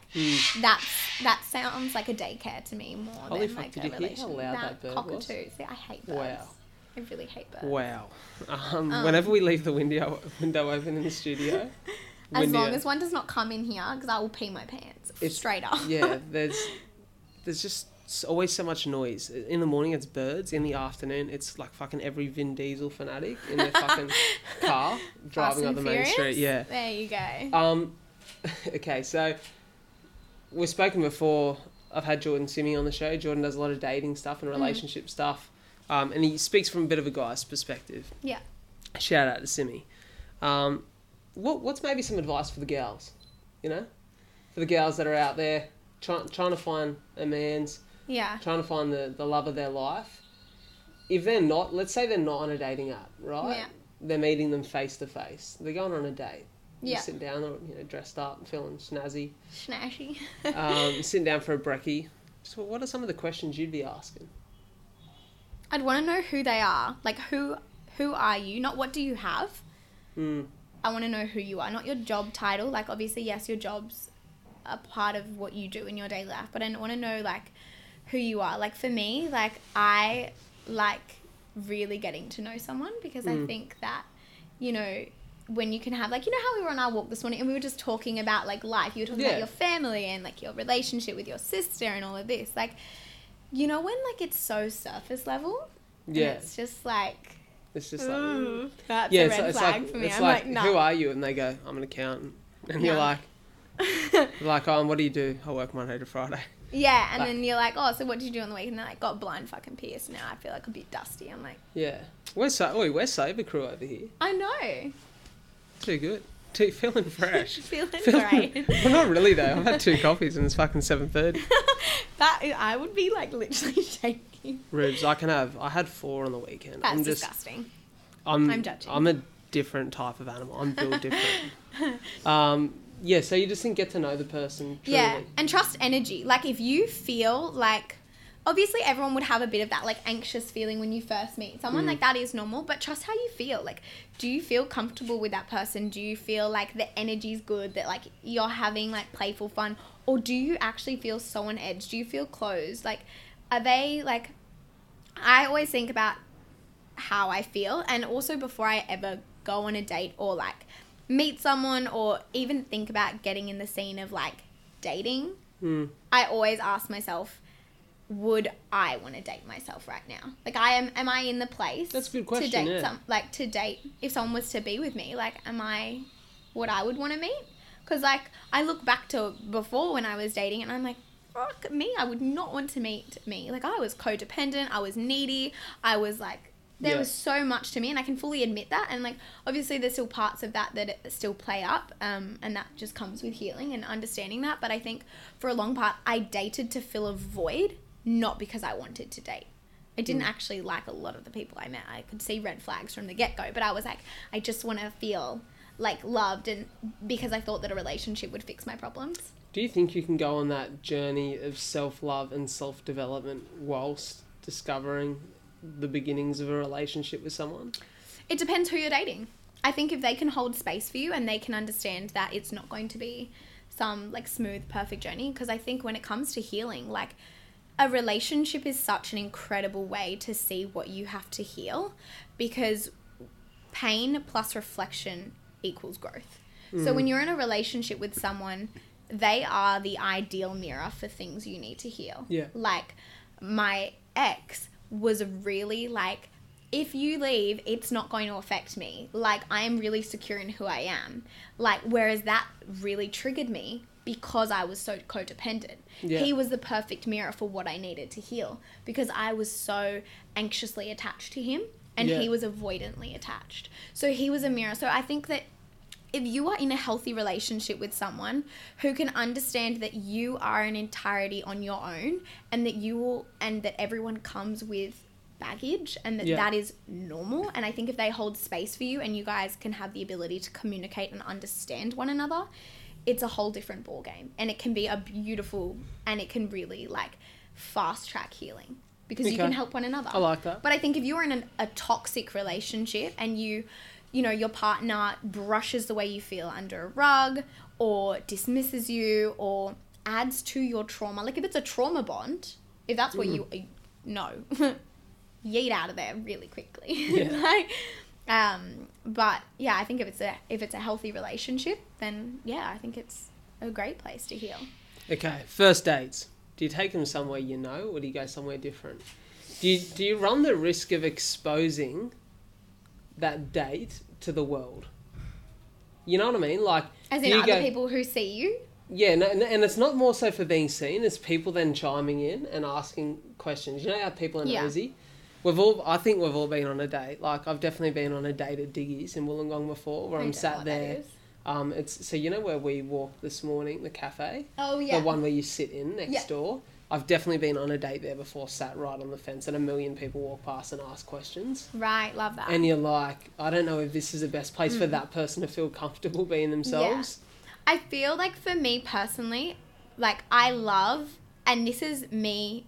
that sounds like a daycare to me more than like a relationship. That cockatoo. See, I hate birds. Wow. I really hate birds. Wow. Whenever we leave the window open in the studio... as long as one does not come in here, because I will pee my pants. Straight up. Yeah, there's just... it's always so much noise. In the morning, it's birds. In the afternoon, it's like fucking every Vin Diesel fanatic in their fucking car driving up the main street. Yeah. There you go. Okay, so we've spoken before. I've had Jordan Simi on the show. Jordan does a lot of dating stuff and relationship stuff. And he speaks from a bit of a guy's perspective. Yeah. Shout out to Simi. What's maybe some advice for the gals? You know? For the gals that are out there trying to find a man's Yeah. Trying to find the love of their life. If they're not, let's say they're not on a dating app, right? Yeah. They're meeting them face to face. They're going on a date. Yeah. Sitting down, dressed up, feeling snazzy. Snazzy. Sitting down for a brekkie. So what are some of the questions you'd be asking? I'd want to know who they are. Like, who are you? Not what do you have. Mm. I want to know who you are. Not your job title. Like, obviously, yes, your job's a part of what you do in your daily life. But I want to know, like, who you are. Like, for me, like, I like really getting to know someone because I think that, when you can have, like, how we were on our walk this morning and we were just talking about, like, life. You were talking about your family and, like, your relationship with your sister and all of this. Like, when, like, it's so surface level? Yeah. And it's just, like... It's just like... Ooh, that's a red flag for me. It's like, nah. Who are you? And they go, I'm an accountant. And you're like... What do you do? I work Monday to Friday. Yeah, and then you're like, oh, so what did you do on the weekend? And they're like, got blind fucking pierced. Now I feel like a bit dusty. I'm like... Yeah. We're Sabre Crew over here. I know. Too good. Too feeling fresh. Feeling great. Well, not really though. I've had 2 coffees and it's fucking 7:30. I would be like literally shaking. Rubes, I had 4 on the weekend. That's disgusting. I'm judging. I'm a different type of animal. I'm built different. So you just didn't get to know the person truly. Yeah, and trust energy. Like if you feel like, obviously everyone would have a bit of that like anxious feeling when you first meet someone, like that is normal, but trust how you feel. Like, do you feel comfortable with that person? Do you feel like the energy's good, that like you're having like playful fun, or do you actually feel so on edge? Do you feel closed? Like, are they like, I always think about how I feel, and also before I ever go on a date or like meet someone or even think about getting in the scene of like dating, I always ask myself, would I want to date myself right now? Like, am I in the place? That's a good question. To date if someone was to be with me, like, am I what I would want to meet? Because, like, I look back to before when I was dating and I'm like, fuck me, I would not want to meet me. Like, I was codependent, I was needy, I was, like, there was so much to me, and I can fully admit that. And, like, obviously there's still parts of that still play up, and that just comes with healing and understanding that. But I think for a long part I dated to fill a void, not because I wanted to date. I didn't actually like a lot of the people I met. I could see red flags from the get-go, but I was like, I just want to feel, like, loved, and because I thought that a relationship would fix my problems. Do you think you can go on that journey of self-love and self-development whilst discovering the beginnings of a relationship with someone? It depends who you're dating. I think if they can hold space for you and they can understand that it's not going to be some, like, smooth, perfect journey, because I think when it comes to healing, like... a relationship is such an incredible way to see what you have to heal, because pain plus reflection equals growth. So when you're in a relationship with someone, they are the ideal mirror for things you need to heal. Yeah. Like, my ex was really like, if you leave, it's not going to affect me. Like, I am really secure in who I am. Like, whereas that really triggered me, because I was so codependent. Yeah. He was the perfect mirror for what I needed to heal, because I was so anxiously attached to him and he was avoidantly attached. So he was a mirror. So I think that if you are in a healthy relationship with someone who can understand that you are an entirety on your own, and that you will, and that everyone comes with baggage, and that that is normal, and I think if they hold space for you and you guys can have the ability to communicate and understand one another, it's a whole different ball game, and it can be a beautiful, and it can really like fast track healing, because you can help one another. I like that. But I think if you're in a toxic relationship and your partner brushes the way you feel under a rug, or dismisses you, or adds to your trauma, like if it's a trauma bond, if that's what yeet out of there really quickly. Yeah. Like, but yeah, I think if it's a healthy relationship, then yeah, I think it's a great place to heal. Okay, first dates. Do you take them somewhere or do you go somewhere different? Do you run the risk of exposing that date to the world? You know what I mean? Like, as in other people who see you? Yeah, no, and it's not more so for being seen, it's people then chiming in and asking questions. You know how people are nosy? Yeah. I think we've all been on a date. Like, I've definitely been on a date at Diggy's in Wollongong before, where I'm sat there. It's where we walked this morning, the cafe? Oh, yeah. The one where you sit in next door. I've definitely been on a date there before, sat right on the fence, and a million people walk past and ask questions. Right, love that. And you're like, I don't know if this is the best place for that person to feel comfortable being themselves. Yeah. I feel like for me personally, like I love, and this is me,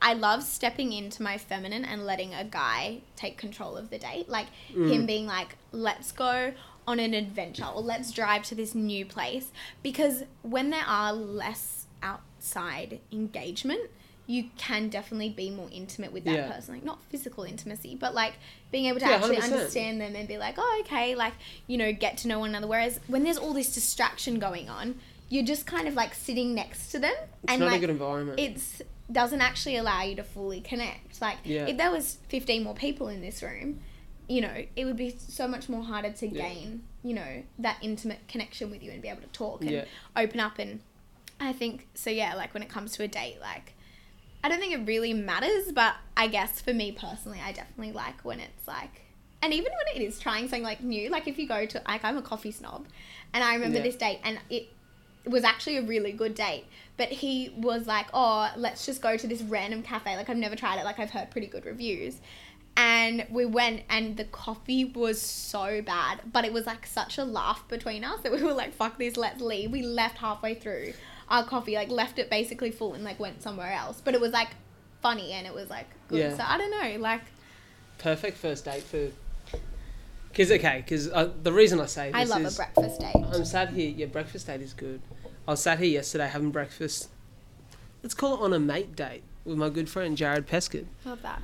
I love stepping into my feminine and letting a guy take control of the date. Like him being like, let's go on an adventure, or let's drive to this new place. Because when there are less outside engagement, you can definitely be more intimate with that person. Like, not physical intimacy, but like being able to actually 100%. Understand them and be like, oh, okay, like, you know, get to know one another. Whereas when there's all this distraction going on, you're just kind of like sitting next to them. It's and not like, a good environment. It's doesn't actually allow you to fully connect. Like if there was 15 more people in this room, you know, it would be so much more harder to gain, you know, that intimate connection with you and be able to talk and open up. And I think, so yeah, like when it comes to a date, like, I don't think it really matters, but I guess for me personally, I definitely like when it's like, and even when it is trying something like new, like if you go to, like I'm a coffee snob, and I remember this date and it was actually a really good date, but he was like, oh, let's just go to this random cafe. Like I've never tried it. Like I've heard pretty good reviews. And we went and the coffee was so bad, but it was like such a laugh between us that we were like, fuck this, let's leave. We left halfway through our coffee, like left it basically full and like went somewhere else. But it was like funny and it was like good. Yeah. So I don't know, like... Perfect first date for... Because, okay, because the reason I say this is... I love a breakfast date. I'm sat here. Yeah, breakfast date is good. I was sat here yesterday having breakfast. Let's call it on a mate date with my good friend Jared Peskin. Love that.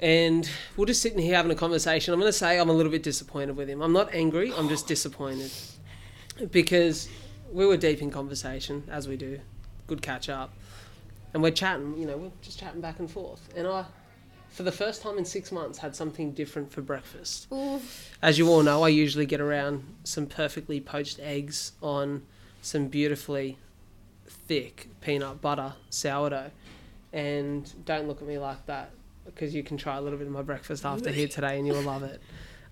And we're just sitting here having a conversation. I'm going to say I'm a little bit disappointed with him. I'm not angry. I'm just disappointed because we were deep in conversation, as we do. Good catch up. And we're chatting, you know, we're just chatting back and forth. And I, for the first time in 6 months, had something different for breakfast. Ooh. As you all know, I usually get around some perfectly poached eggs on some beautifully thick peanut butter sourdough. And don't look at me like that, because you can try a little bit of my breakfast after here today and you'll love it.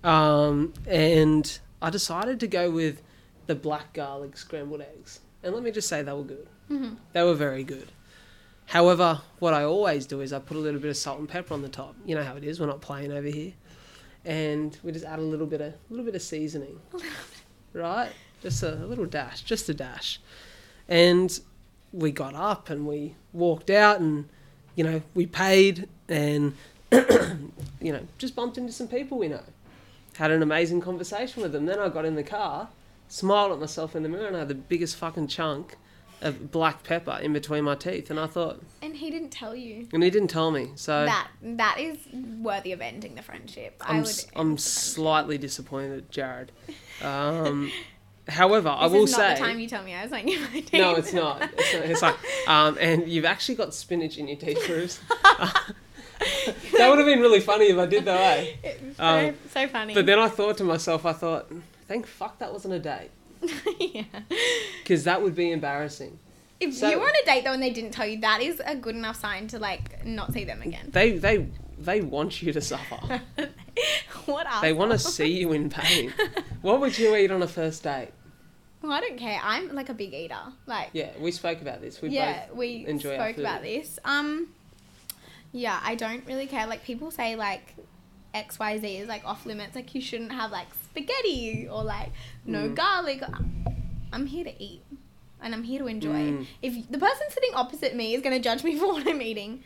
And I decided to go with the black garlic scrambled eggs. And let me just say they were good. Mm-hmm. They were very good. However, what I always do is I put a little bit of salt and pepper on the top. You know how it is. We're not playing over here. And we just add a little bit of seasoning. Right? Just a little dash. Just a dash. And we got up and we walked out and, you know, we paid and, you know, just bumped into some people we know. Had an amazing conversation with them. Then I got in the car, smiled at myself in the mirror, and I had the biggest fucking chunk of black pepper in between my teeth. And I thought... And he didn't tell you. And he didn't tell me. So That is worthy of ending the friendship. I'm slightly disappointed, Jared. However, I will say... This is not the time you tell me I was on your teeth. No, it's not. It's like, and you've actually got spinach in your teeth, Bruce. That would have been really funny if I did, though, eh? So funny. But then I thought to myself, thank fuck that wasn't a date. Yeah. Because that would be embarrassing. If you were on a date, though, and they didn't tell you, that is a good enough sign to, like, not see them again. They want you to suffer. What else? They want to see you in pain. What would you eat on a first date? Well, I don't care. I'm like a big eater. Like yeah, we spoke about this. We both enjoy our food. Spoke about this. Yeah, I don't really care. Like people say, like XYZ is like off limits. Like you shouldn't have like spaghetti or like no garlic. I'm here to eat, and I'm here to enjoy. If the person sitting opposite me is gonna judge me for what I'm eating,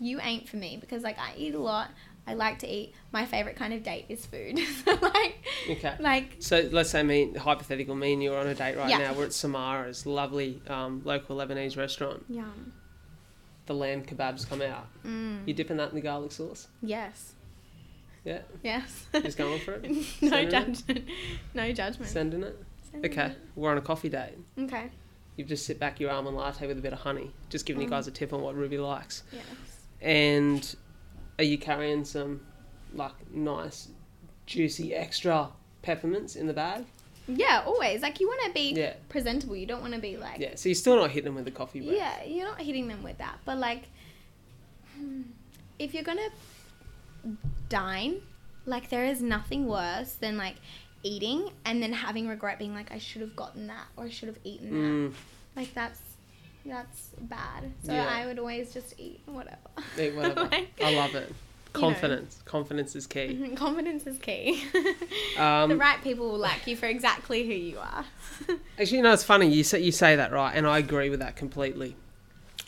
you ain't for me because like I eat a lot. I like to eat. My favourite kind of date is food. So let's say me and you are on a date right now. We're at Samara's, lovely local Lebanese restaurant. Yum. The lamb kebabs come out. You dipping that in the garlic sauce? Yes. Yeah? Yes. Just going for it? No judgment. Sending it? Okay. We're on a coffee date. Okay. You just sit back your almond latte with a bit of honey. Just giving you guys a tip on what Ruby likes. Yes. And... Are you carrying some, like, nice, juicy, extra peppermints in the bag? Yeah, always. Like, you want to be presentable. You don't want to be, like... Yeah, so you're still not hitting them with the coffee break. Yeah, you're not hitting them with that. But, like, if you're going to dine, like, there is nothing worse than, like, eating and then having regret being like, I should have gotten that or I should have eaten that. Like, that's... That's bad. So yeah. I would always just eat whatever. Eat whatever. Like, I love it. Confidence. You know. Confidence is key. Mm-hmm. Confidence is key. The right people will like you for exactly who you are. Actually, you know, it's funny. You say that, right? And I agree with that completely.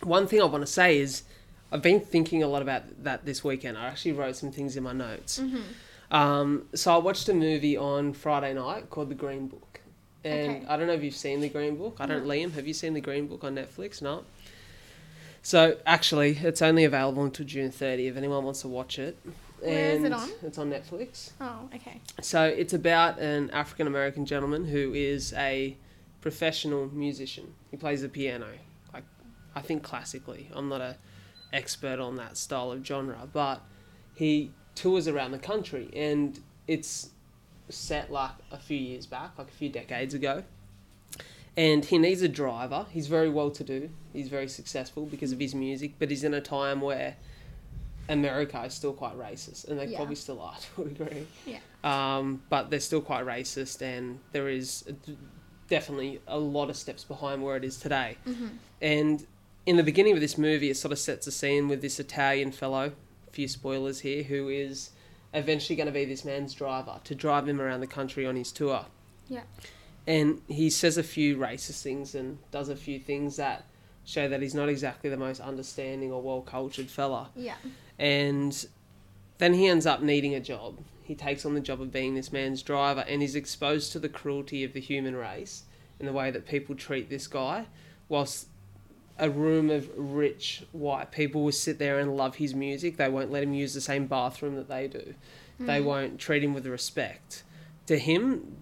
One thing I want to say is I've been thinking a lot about that this weekend. I actually wrote some things in my notes. Mm-hmm. So I watched a movie on Friday night called The Green Book. And okay. I don't know if you've seen The Green Book. Liam, have you seen The Green Book on Netflix? No. So, actually, it's only available until June 30 if anyone wants to watch it. Where is it on? It's on Netflix. Oh, okay. So, it's about an African-American gentleman who is a professional musician. He plays the piano, like, I think classically. I'm not an expert on that style of genre, but he tours around the country, and it's set like a few years back, like a few decades ago, and he needs a driver. He's very well to do, he's very successful because of his music, but he's in a time where America is still quite racist, and they probably still are to a degree, but they're still quite racist, and there is definitely a lot of steps behind where it is today. Mm-hmm. And in the beginning of this movie, it sort of sets a scene with this Italian fellow, a few spoilers here, who is eventually going to be this man's driver to drive him around the country on his tour. Yeah. And he says a few racist things and does a few things that show that he's not exactly the most understanding or well-cultured fella. Yeah. And then he ends up needing a job. He takes on the job of being this man's driver, and he's exposed to the cruelty of the human race and the way that people treat this guy, whilst a room of rich white people will sit there and love his music. They won't let him use the same bathroom that they do. Mm. They won't treat him with respect. To him,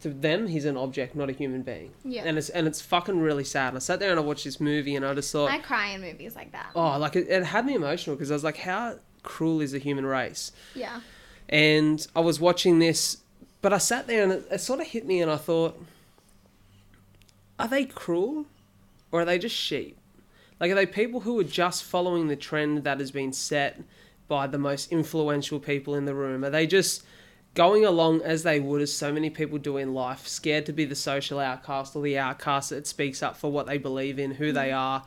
to them, he's an object, not a human being. Yeah. And it's fucking really sad. And I sat there and I watched this movie, and I just thought, I cry in movies like that. Oh, like it had me emotional, because I was like, how cruel is the human race? Yeah. And I was watching this, but I sat there and it sort of hit me, and I thought, are they cruel? Or are they just sheep? Like, are they people who are just following the trend that has been set by the most influential people in the room? Are they just going along as they would, as so many people do in life, scared to be the social outcast or the outcast that speaks up for what they believe in, who they are,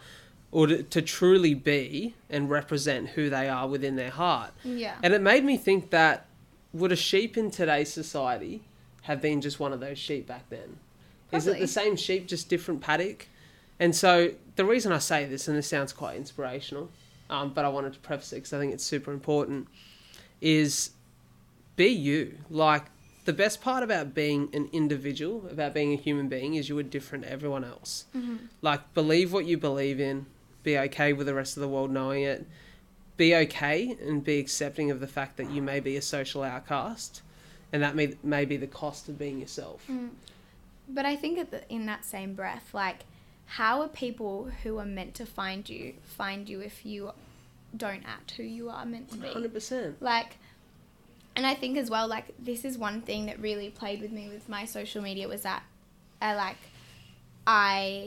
or to truly be and represent who they are within their heart? Yeah. And it made me think that, would a sheep in today's society have been just one of those sheep back then? Probably. Is it the same sheep, just different paddock? And so the reason I say this, and this sounds quite inspirational, but I wanted to preface it because I think it's super important, is be you. Like, the best part about being an individual, about being a human being, is you are different to everyone else. Mm-hmm. Like, believe what you believe in, be okay with the rest of the world knowing it, be okay and be accepting of the fact that you may be a social outcast, and that may be the cost of being yourself. Mm. But I think in that same breath, like, how are people who are meant to find you if you don't act who you are meant to be? 100%. Like, and I think as well, like, this is one thing that really played with me with my social media, was that when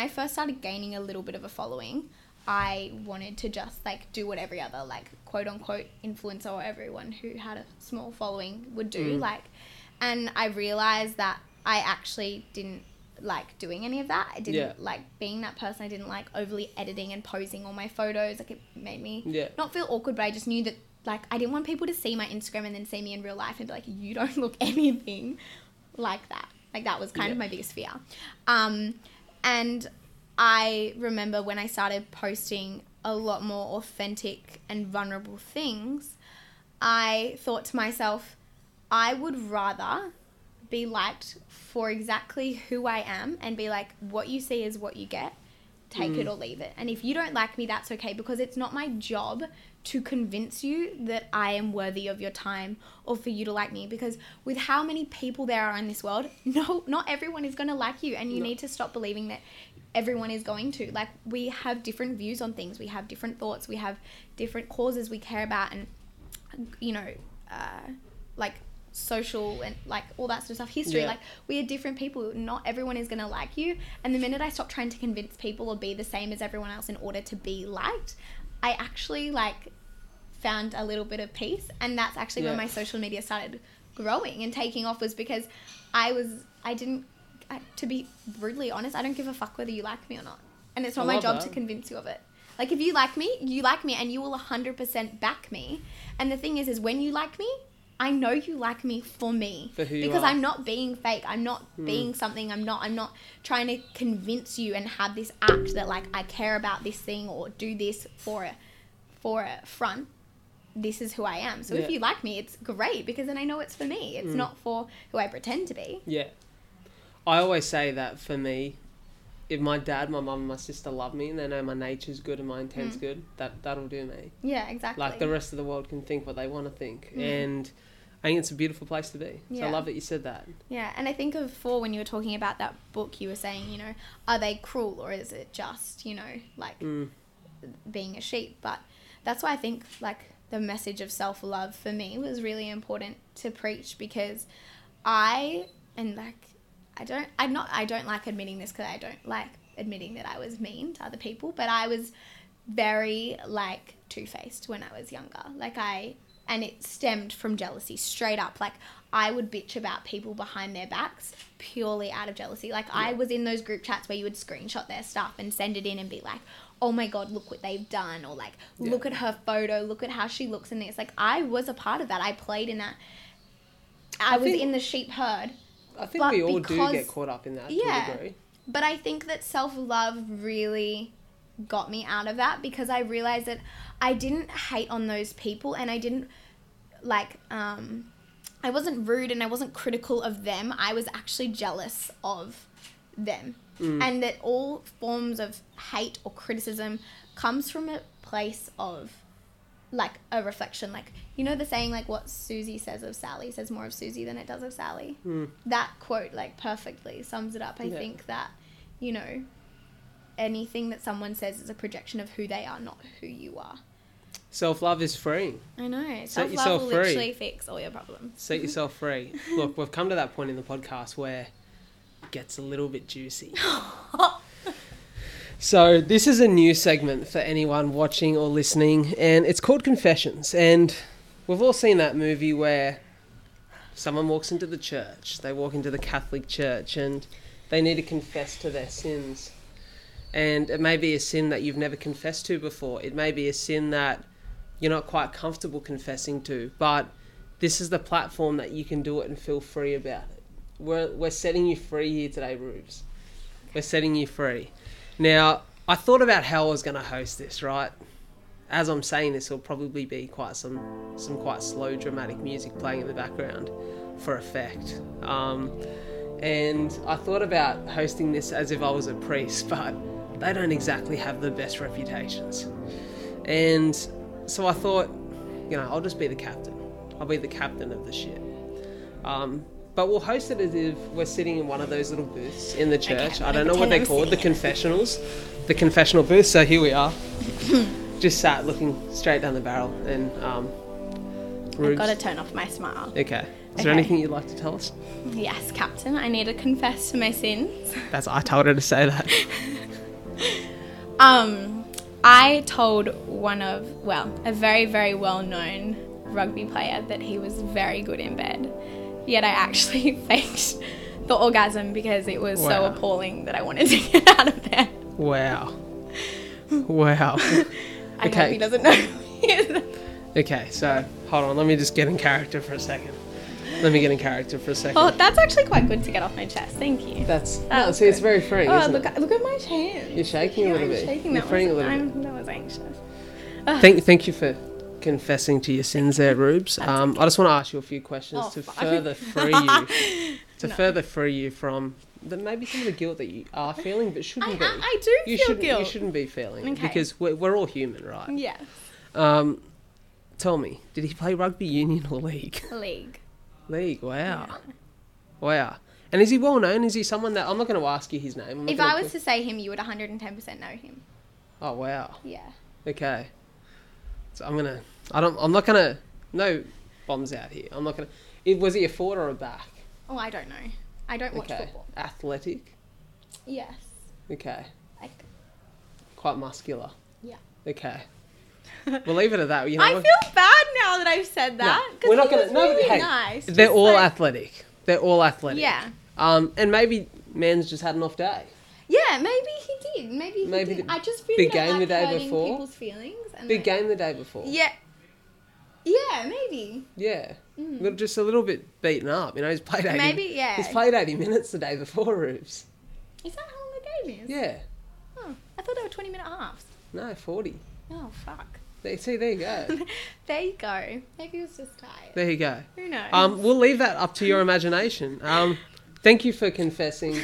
I first started gaining a little bit of a following, I wanted to just, like, do what every other, like, quote-unquote influencer or everyone who had a small following would do, like, and I realised that I actually didn't like doing any of that. I didn't like being that person. I didn't like overly editing and posing all my photos. Like, it made me not feel awkward, but I just knew that, like, I didn't want people to see my Instagram and then see me in real life and be like, you don't look anything like that. Like, that was kind of my biggest fear. And I remember when I started posting a lot more authentic and vulnerable things, I thought to myself, I would rather be liked for exactly who I am and be like, what you see is what you get, take it or leave it. And if you don't like me, that's okay, because it's not my job to convince you that I am worthy of your time or for you to like me, because with how many people there are in this world, not everyone is going to like you, and you need to stop believing that everyone is going to. Like, we have different views on things, we have different thoughts, we have different causes we care about, and, you know, like, social and, like, all that sort of stuff, history, like, we are different people. Not everyone is going to like you, and the minute I stop trying to convince people or be the same as everyone else in order to be liked, I actually, like, found a little bit of peace. And that's actually when my social media started growing and taking off, was because I didn't to be brutally honest, I don't give a fuck whether you like me or not. And it's not my job to convince you of it. Like, if you like me, and you will 100% back me. And the thing is when you like me, I know you like me for me. For who you are. Because I'm not being fake. I'm not being something. I'm not trying to convince you and have this act that, like, I care about this thing or do this for a front. This is who I am. So if you like me, it's great, because then I know it's for me. It's not for who I pretend to be. Yeah. I always say that for me, if my dad, my mum, and my sister love me and they know my nature's good and my intent's good, that'll do me. Yeah, exactly. Like, the rest of the world can think what they want to think. And I think it's a beautiful place to be. So I love that you said that. Yeah, and I think when you were talking about that book, you were saying, you know, are they cruel or is it just, you know, like being a sheep? But that's why I think, like, the message of self-love for me was really important to preach, because I don't like admitting this, because I don't like admitting that I was mean to other people, but I was very, like, two-faced when I was younger. Like, and it stemmed from jealousy, straight up. Like, I would bitch about people behind their backs purely out of jealousy. Like, I was in those group chats where you would screenshot their stuff and send it in and be like, oh my God, look what they've done, or like, look at her photo, look at how she looks in this. Like, I was a part of that. I played in that. I was in the sheep herd. I think we all do get caught up in that to a degree. But I think that self-love really got me out of that, because I realized that I didn't hate on those people, and I didn't, like, I wasn't rude and I wasn't critical of them. I was actually jealous of them. And that all forms of hate or criticism comes from a place of, like, a reflection. Like, you know the saying, like, what Susie says of Sally says more of Susie than it does of Sally? That quote, like, perfectly sums it up. I think that, you know, anything that someone says is a projection of who they are, not who you are. Self-love is free. I know. Self-love will literally fix all your problems. Set yourself free. Look, we've come to that point in the podcast where it gets a little bit juicy. So this is a new segment for anyone watching or listening, and it's called Confessions. And we've all seen that movie where someone walks into the church, they walk into the Catholic Church, and they need to confess to their sins. And it may be a sin that you've never confessed to before. It may be a sin that you're not quite comfortable confessing to, but this is the platform that you can do it and feel free about it. We're setting you free here today, Rubes. We're setting you free. Now, I thought about how I was going to host this, right? As I'm saying this, there'll probably be quite some quite slow, dramatic music playing in the background for effect. And I thought about hosting this as if I was a priest, but they don't exactly have the best reputations. And so I thought, you know, I'll just be the captain. I'll be the captain of the ship. But we'll host it as if we're sitting in one of those little booths in the church. Okay, I don't know what they're called, the confessional booth. So here we are, just sat looking straight down the barrel. And I've got to turn off my smile. Okay. Is there anything you'd like to tell us? Yes, Captain. I need to confess to my sins. I told her to say that. I told a very, very well-known rugby player that he was very good in bed. Yet I actually faked the orgasm because it was so appalling that I wanted to get out of there. Wow. I hope he doesn't know. Okay, so hold on. Let me just get in character for a second. Oh, that's actually quite good to get off my chest. Thank you. It's very freeing. Oh, isn't it? Look at my hand. You're shaking a little bit. You're freeing a little bit. That was anxious. Thank you for confessing to your sins there, Rubes. I just want to ask you a few questions further free you. Further free you from maybe some of the guilt that you are feeling, but shouldn't be. I do feel guilt. You shouldn't be feeling it, because we're all human, right? Yeah. Tell me, did he play rugby union or league? League, wow. Yeah. Wow. And is he well known? Is he someone that... I'm not going to ask you his name. If I was to say him, you would 110% know him. Oh, wow. Yeah. Okay. So I'm not going to... No bombs out here. I'm not going to... Was he a forward or a back? Oh, I don't know. I don't watch football. Athletic? Yes. Okay. Quite muscular? Yeah. Okay. We'll leave it at that. You know, I feel bad now that I've said that. We're not going to. Really nice. They're all athletic. Yeah. And maybe man's just had an off day. Yeah, maybe he did. Maybe he did. I just really don't like hurting people's feelings. And big game the day before. Yeah. Yeah, maybe. Yeah. Mm. Just a little bit beaten up. You know, he's played 80... Maybe, yeah. He's played 80 minutes the day before, Rubes. Is that how long the game is? Yeah. Oh, I thought they were 20-minute halves. No, 40. Oh, fuck. See, there you go. There you go. Maybe he was just tired. There you go. Who knows? We'll leave that up to your imagination. Thank you for confessing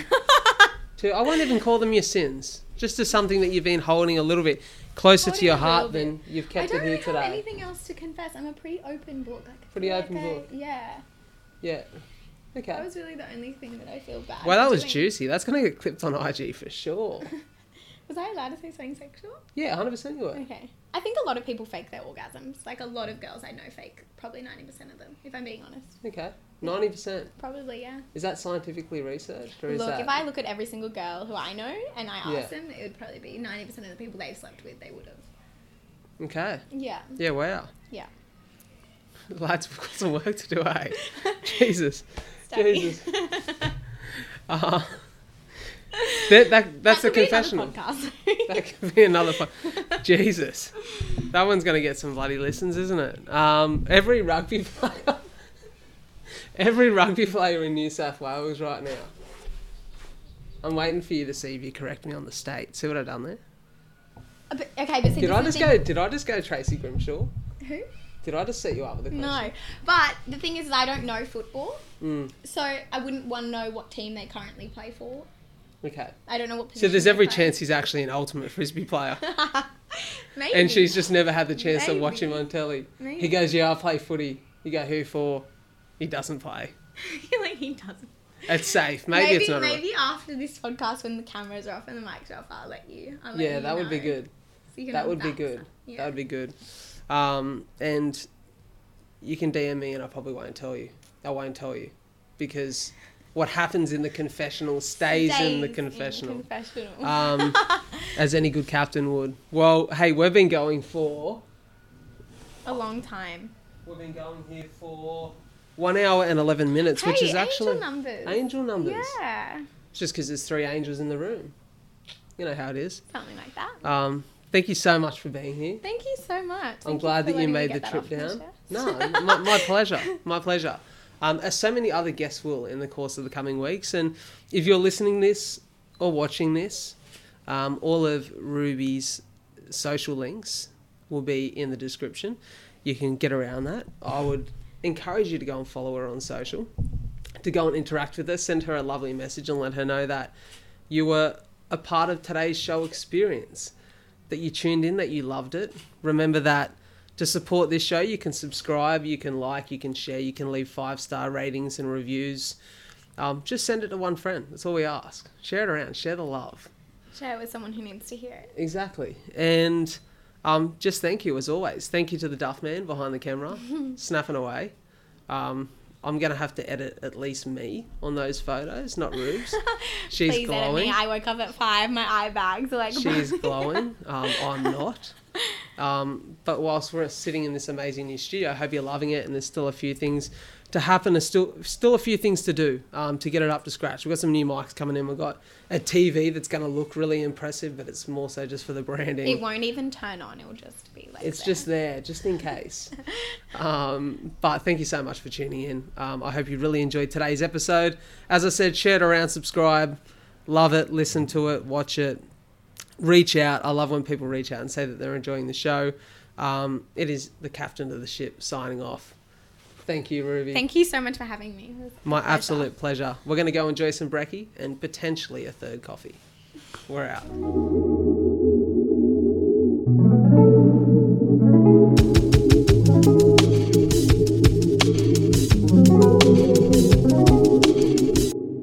to... I won't even call them your sins. Just to something that you've been holding a little bit closer to your heart than you've kept it here today. I don't really have anything else to confess. I'm a pretty open book. Pretty open book. Yeah. Yeah. Okay. That was really the only thing that I feel bad about. Well, that was juicy. That's going to get clipped on IG for sure. Was I allowed to say something sexual? Yeah, 100% you were. Okay. I think a lot of people fake their orgasms. Like, a lot of girls I know fake probably 90% of them, if I'm being honest. Okay. 90%? Probably, yeah. Is that scientifically researched? Or look, if I look at every single girl who I know and I ask them, it would probably be 90% of the people they've slept with, they would have. Okay. Yeah. Yeah, wow. Yeah. Lads, we've got some work to do, eh? Jesus. Jesus. That's a confessional. That could be another podcast. Jesus. That one's going to get some bloody listens, isn't it? Every rugby player in New South Wales right now. I'm waiting for you to see if you correct me on the state. See what I've done there? But see, did I just go Tracy Grimshaw? Who? Did I just set you up with a question? No, but the thing is I don't know football, so I wouldn't want to know what team they currently play for. Okay. I don't know what position. So there's every chance he's actually an ultimate frisbee player. Maybe. And she's just never had the chance to watch him on telly. Maybe. He goes, yeah, I play footy. You go, who for? He doesn't play. He doesn't. It's safe. Maybe it's not. Maybe after this podcast, when the cameras are off and the mics are off, I'll let you. That would be good. That would be good. That would be good. And you can DM me, and I probably won't tell you. I won't tell you because what happens in the confessional stays in the confessional. As any good captain would. Well, hey, we've been going for a long time. We've been going here for 1 hour and 11 minutes, which is actually... Angel numbers. Yeah. It's just because there's 3 angels in the room. You know how it is. Something like that. Thank you so much for being here. Thank you so much. I'm glad that you made the trip down. No, my pleasure. My pleasure. As so many other guests will in the course of the coming weeks. And if you're listening this or watching this, all of Ruby's social links will be in the description. You can get around that. I would encourage you to go and follow her on social, to go and interact with her, send her a lovely message and let her know that you were a part of today's show experience, that you tuned in, that you loved it. Remember that to support this show, you can subscribe, you can like, you can share, you can leave 5-star ratings and reviews. Just send it to one friend. That's all we ask. Share it around. Share the love. Share it with someone who needs to hear it. Exactly. And just thank you, as always. Thank you to the Duff Man behind the camera, snapping away. I'm going to have to edit at least me on those photos, not Rubes. She's Please glowing. Edit me. I woke up at 5, my eye bags are like... She's glowing. I'm not. But whilst we're sitting in this amazing new studio, I hope you're loving it, and there's still a few things to happen. There's still a few things to do to get it up to scratch. We've got some new mics coming in. We've got a TV that's going to look really impressive, but it's more so just for the branding. It won't even turn on. It'll just be like It's there. Just there, just in case. But thank you so much for tuning in. I hope you really enjoyed today's episode. As I said, share it around, subscribe, love it, listen to it, watch it, reach out. I love when people reach out and say that they're enjoying the show. It is the captain of the ship signing off. Thank you, Ruby. Thank you so much for having me. My absolute pleasure. We're going to go enjoy some brekkie and potentially a third coffee. We're out.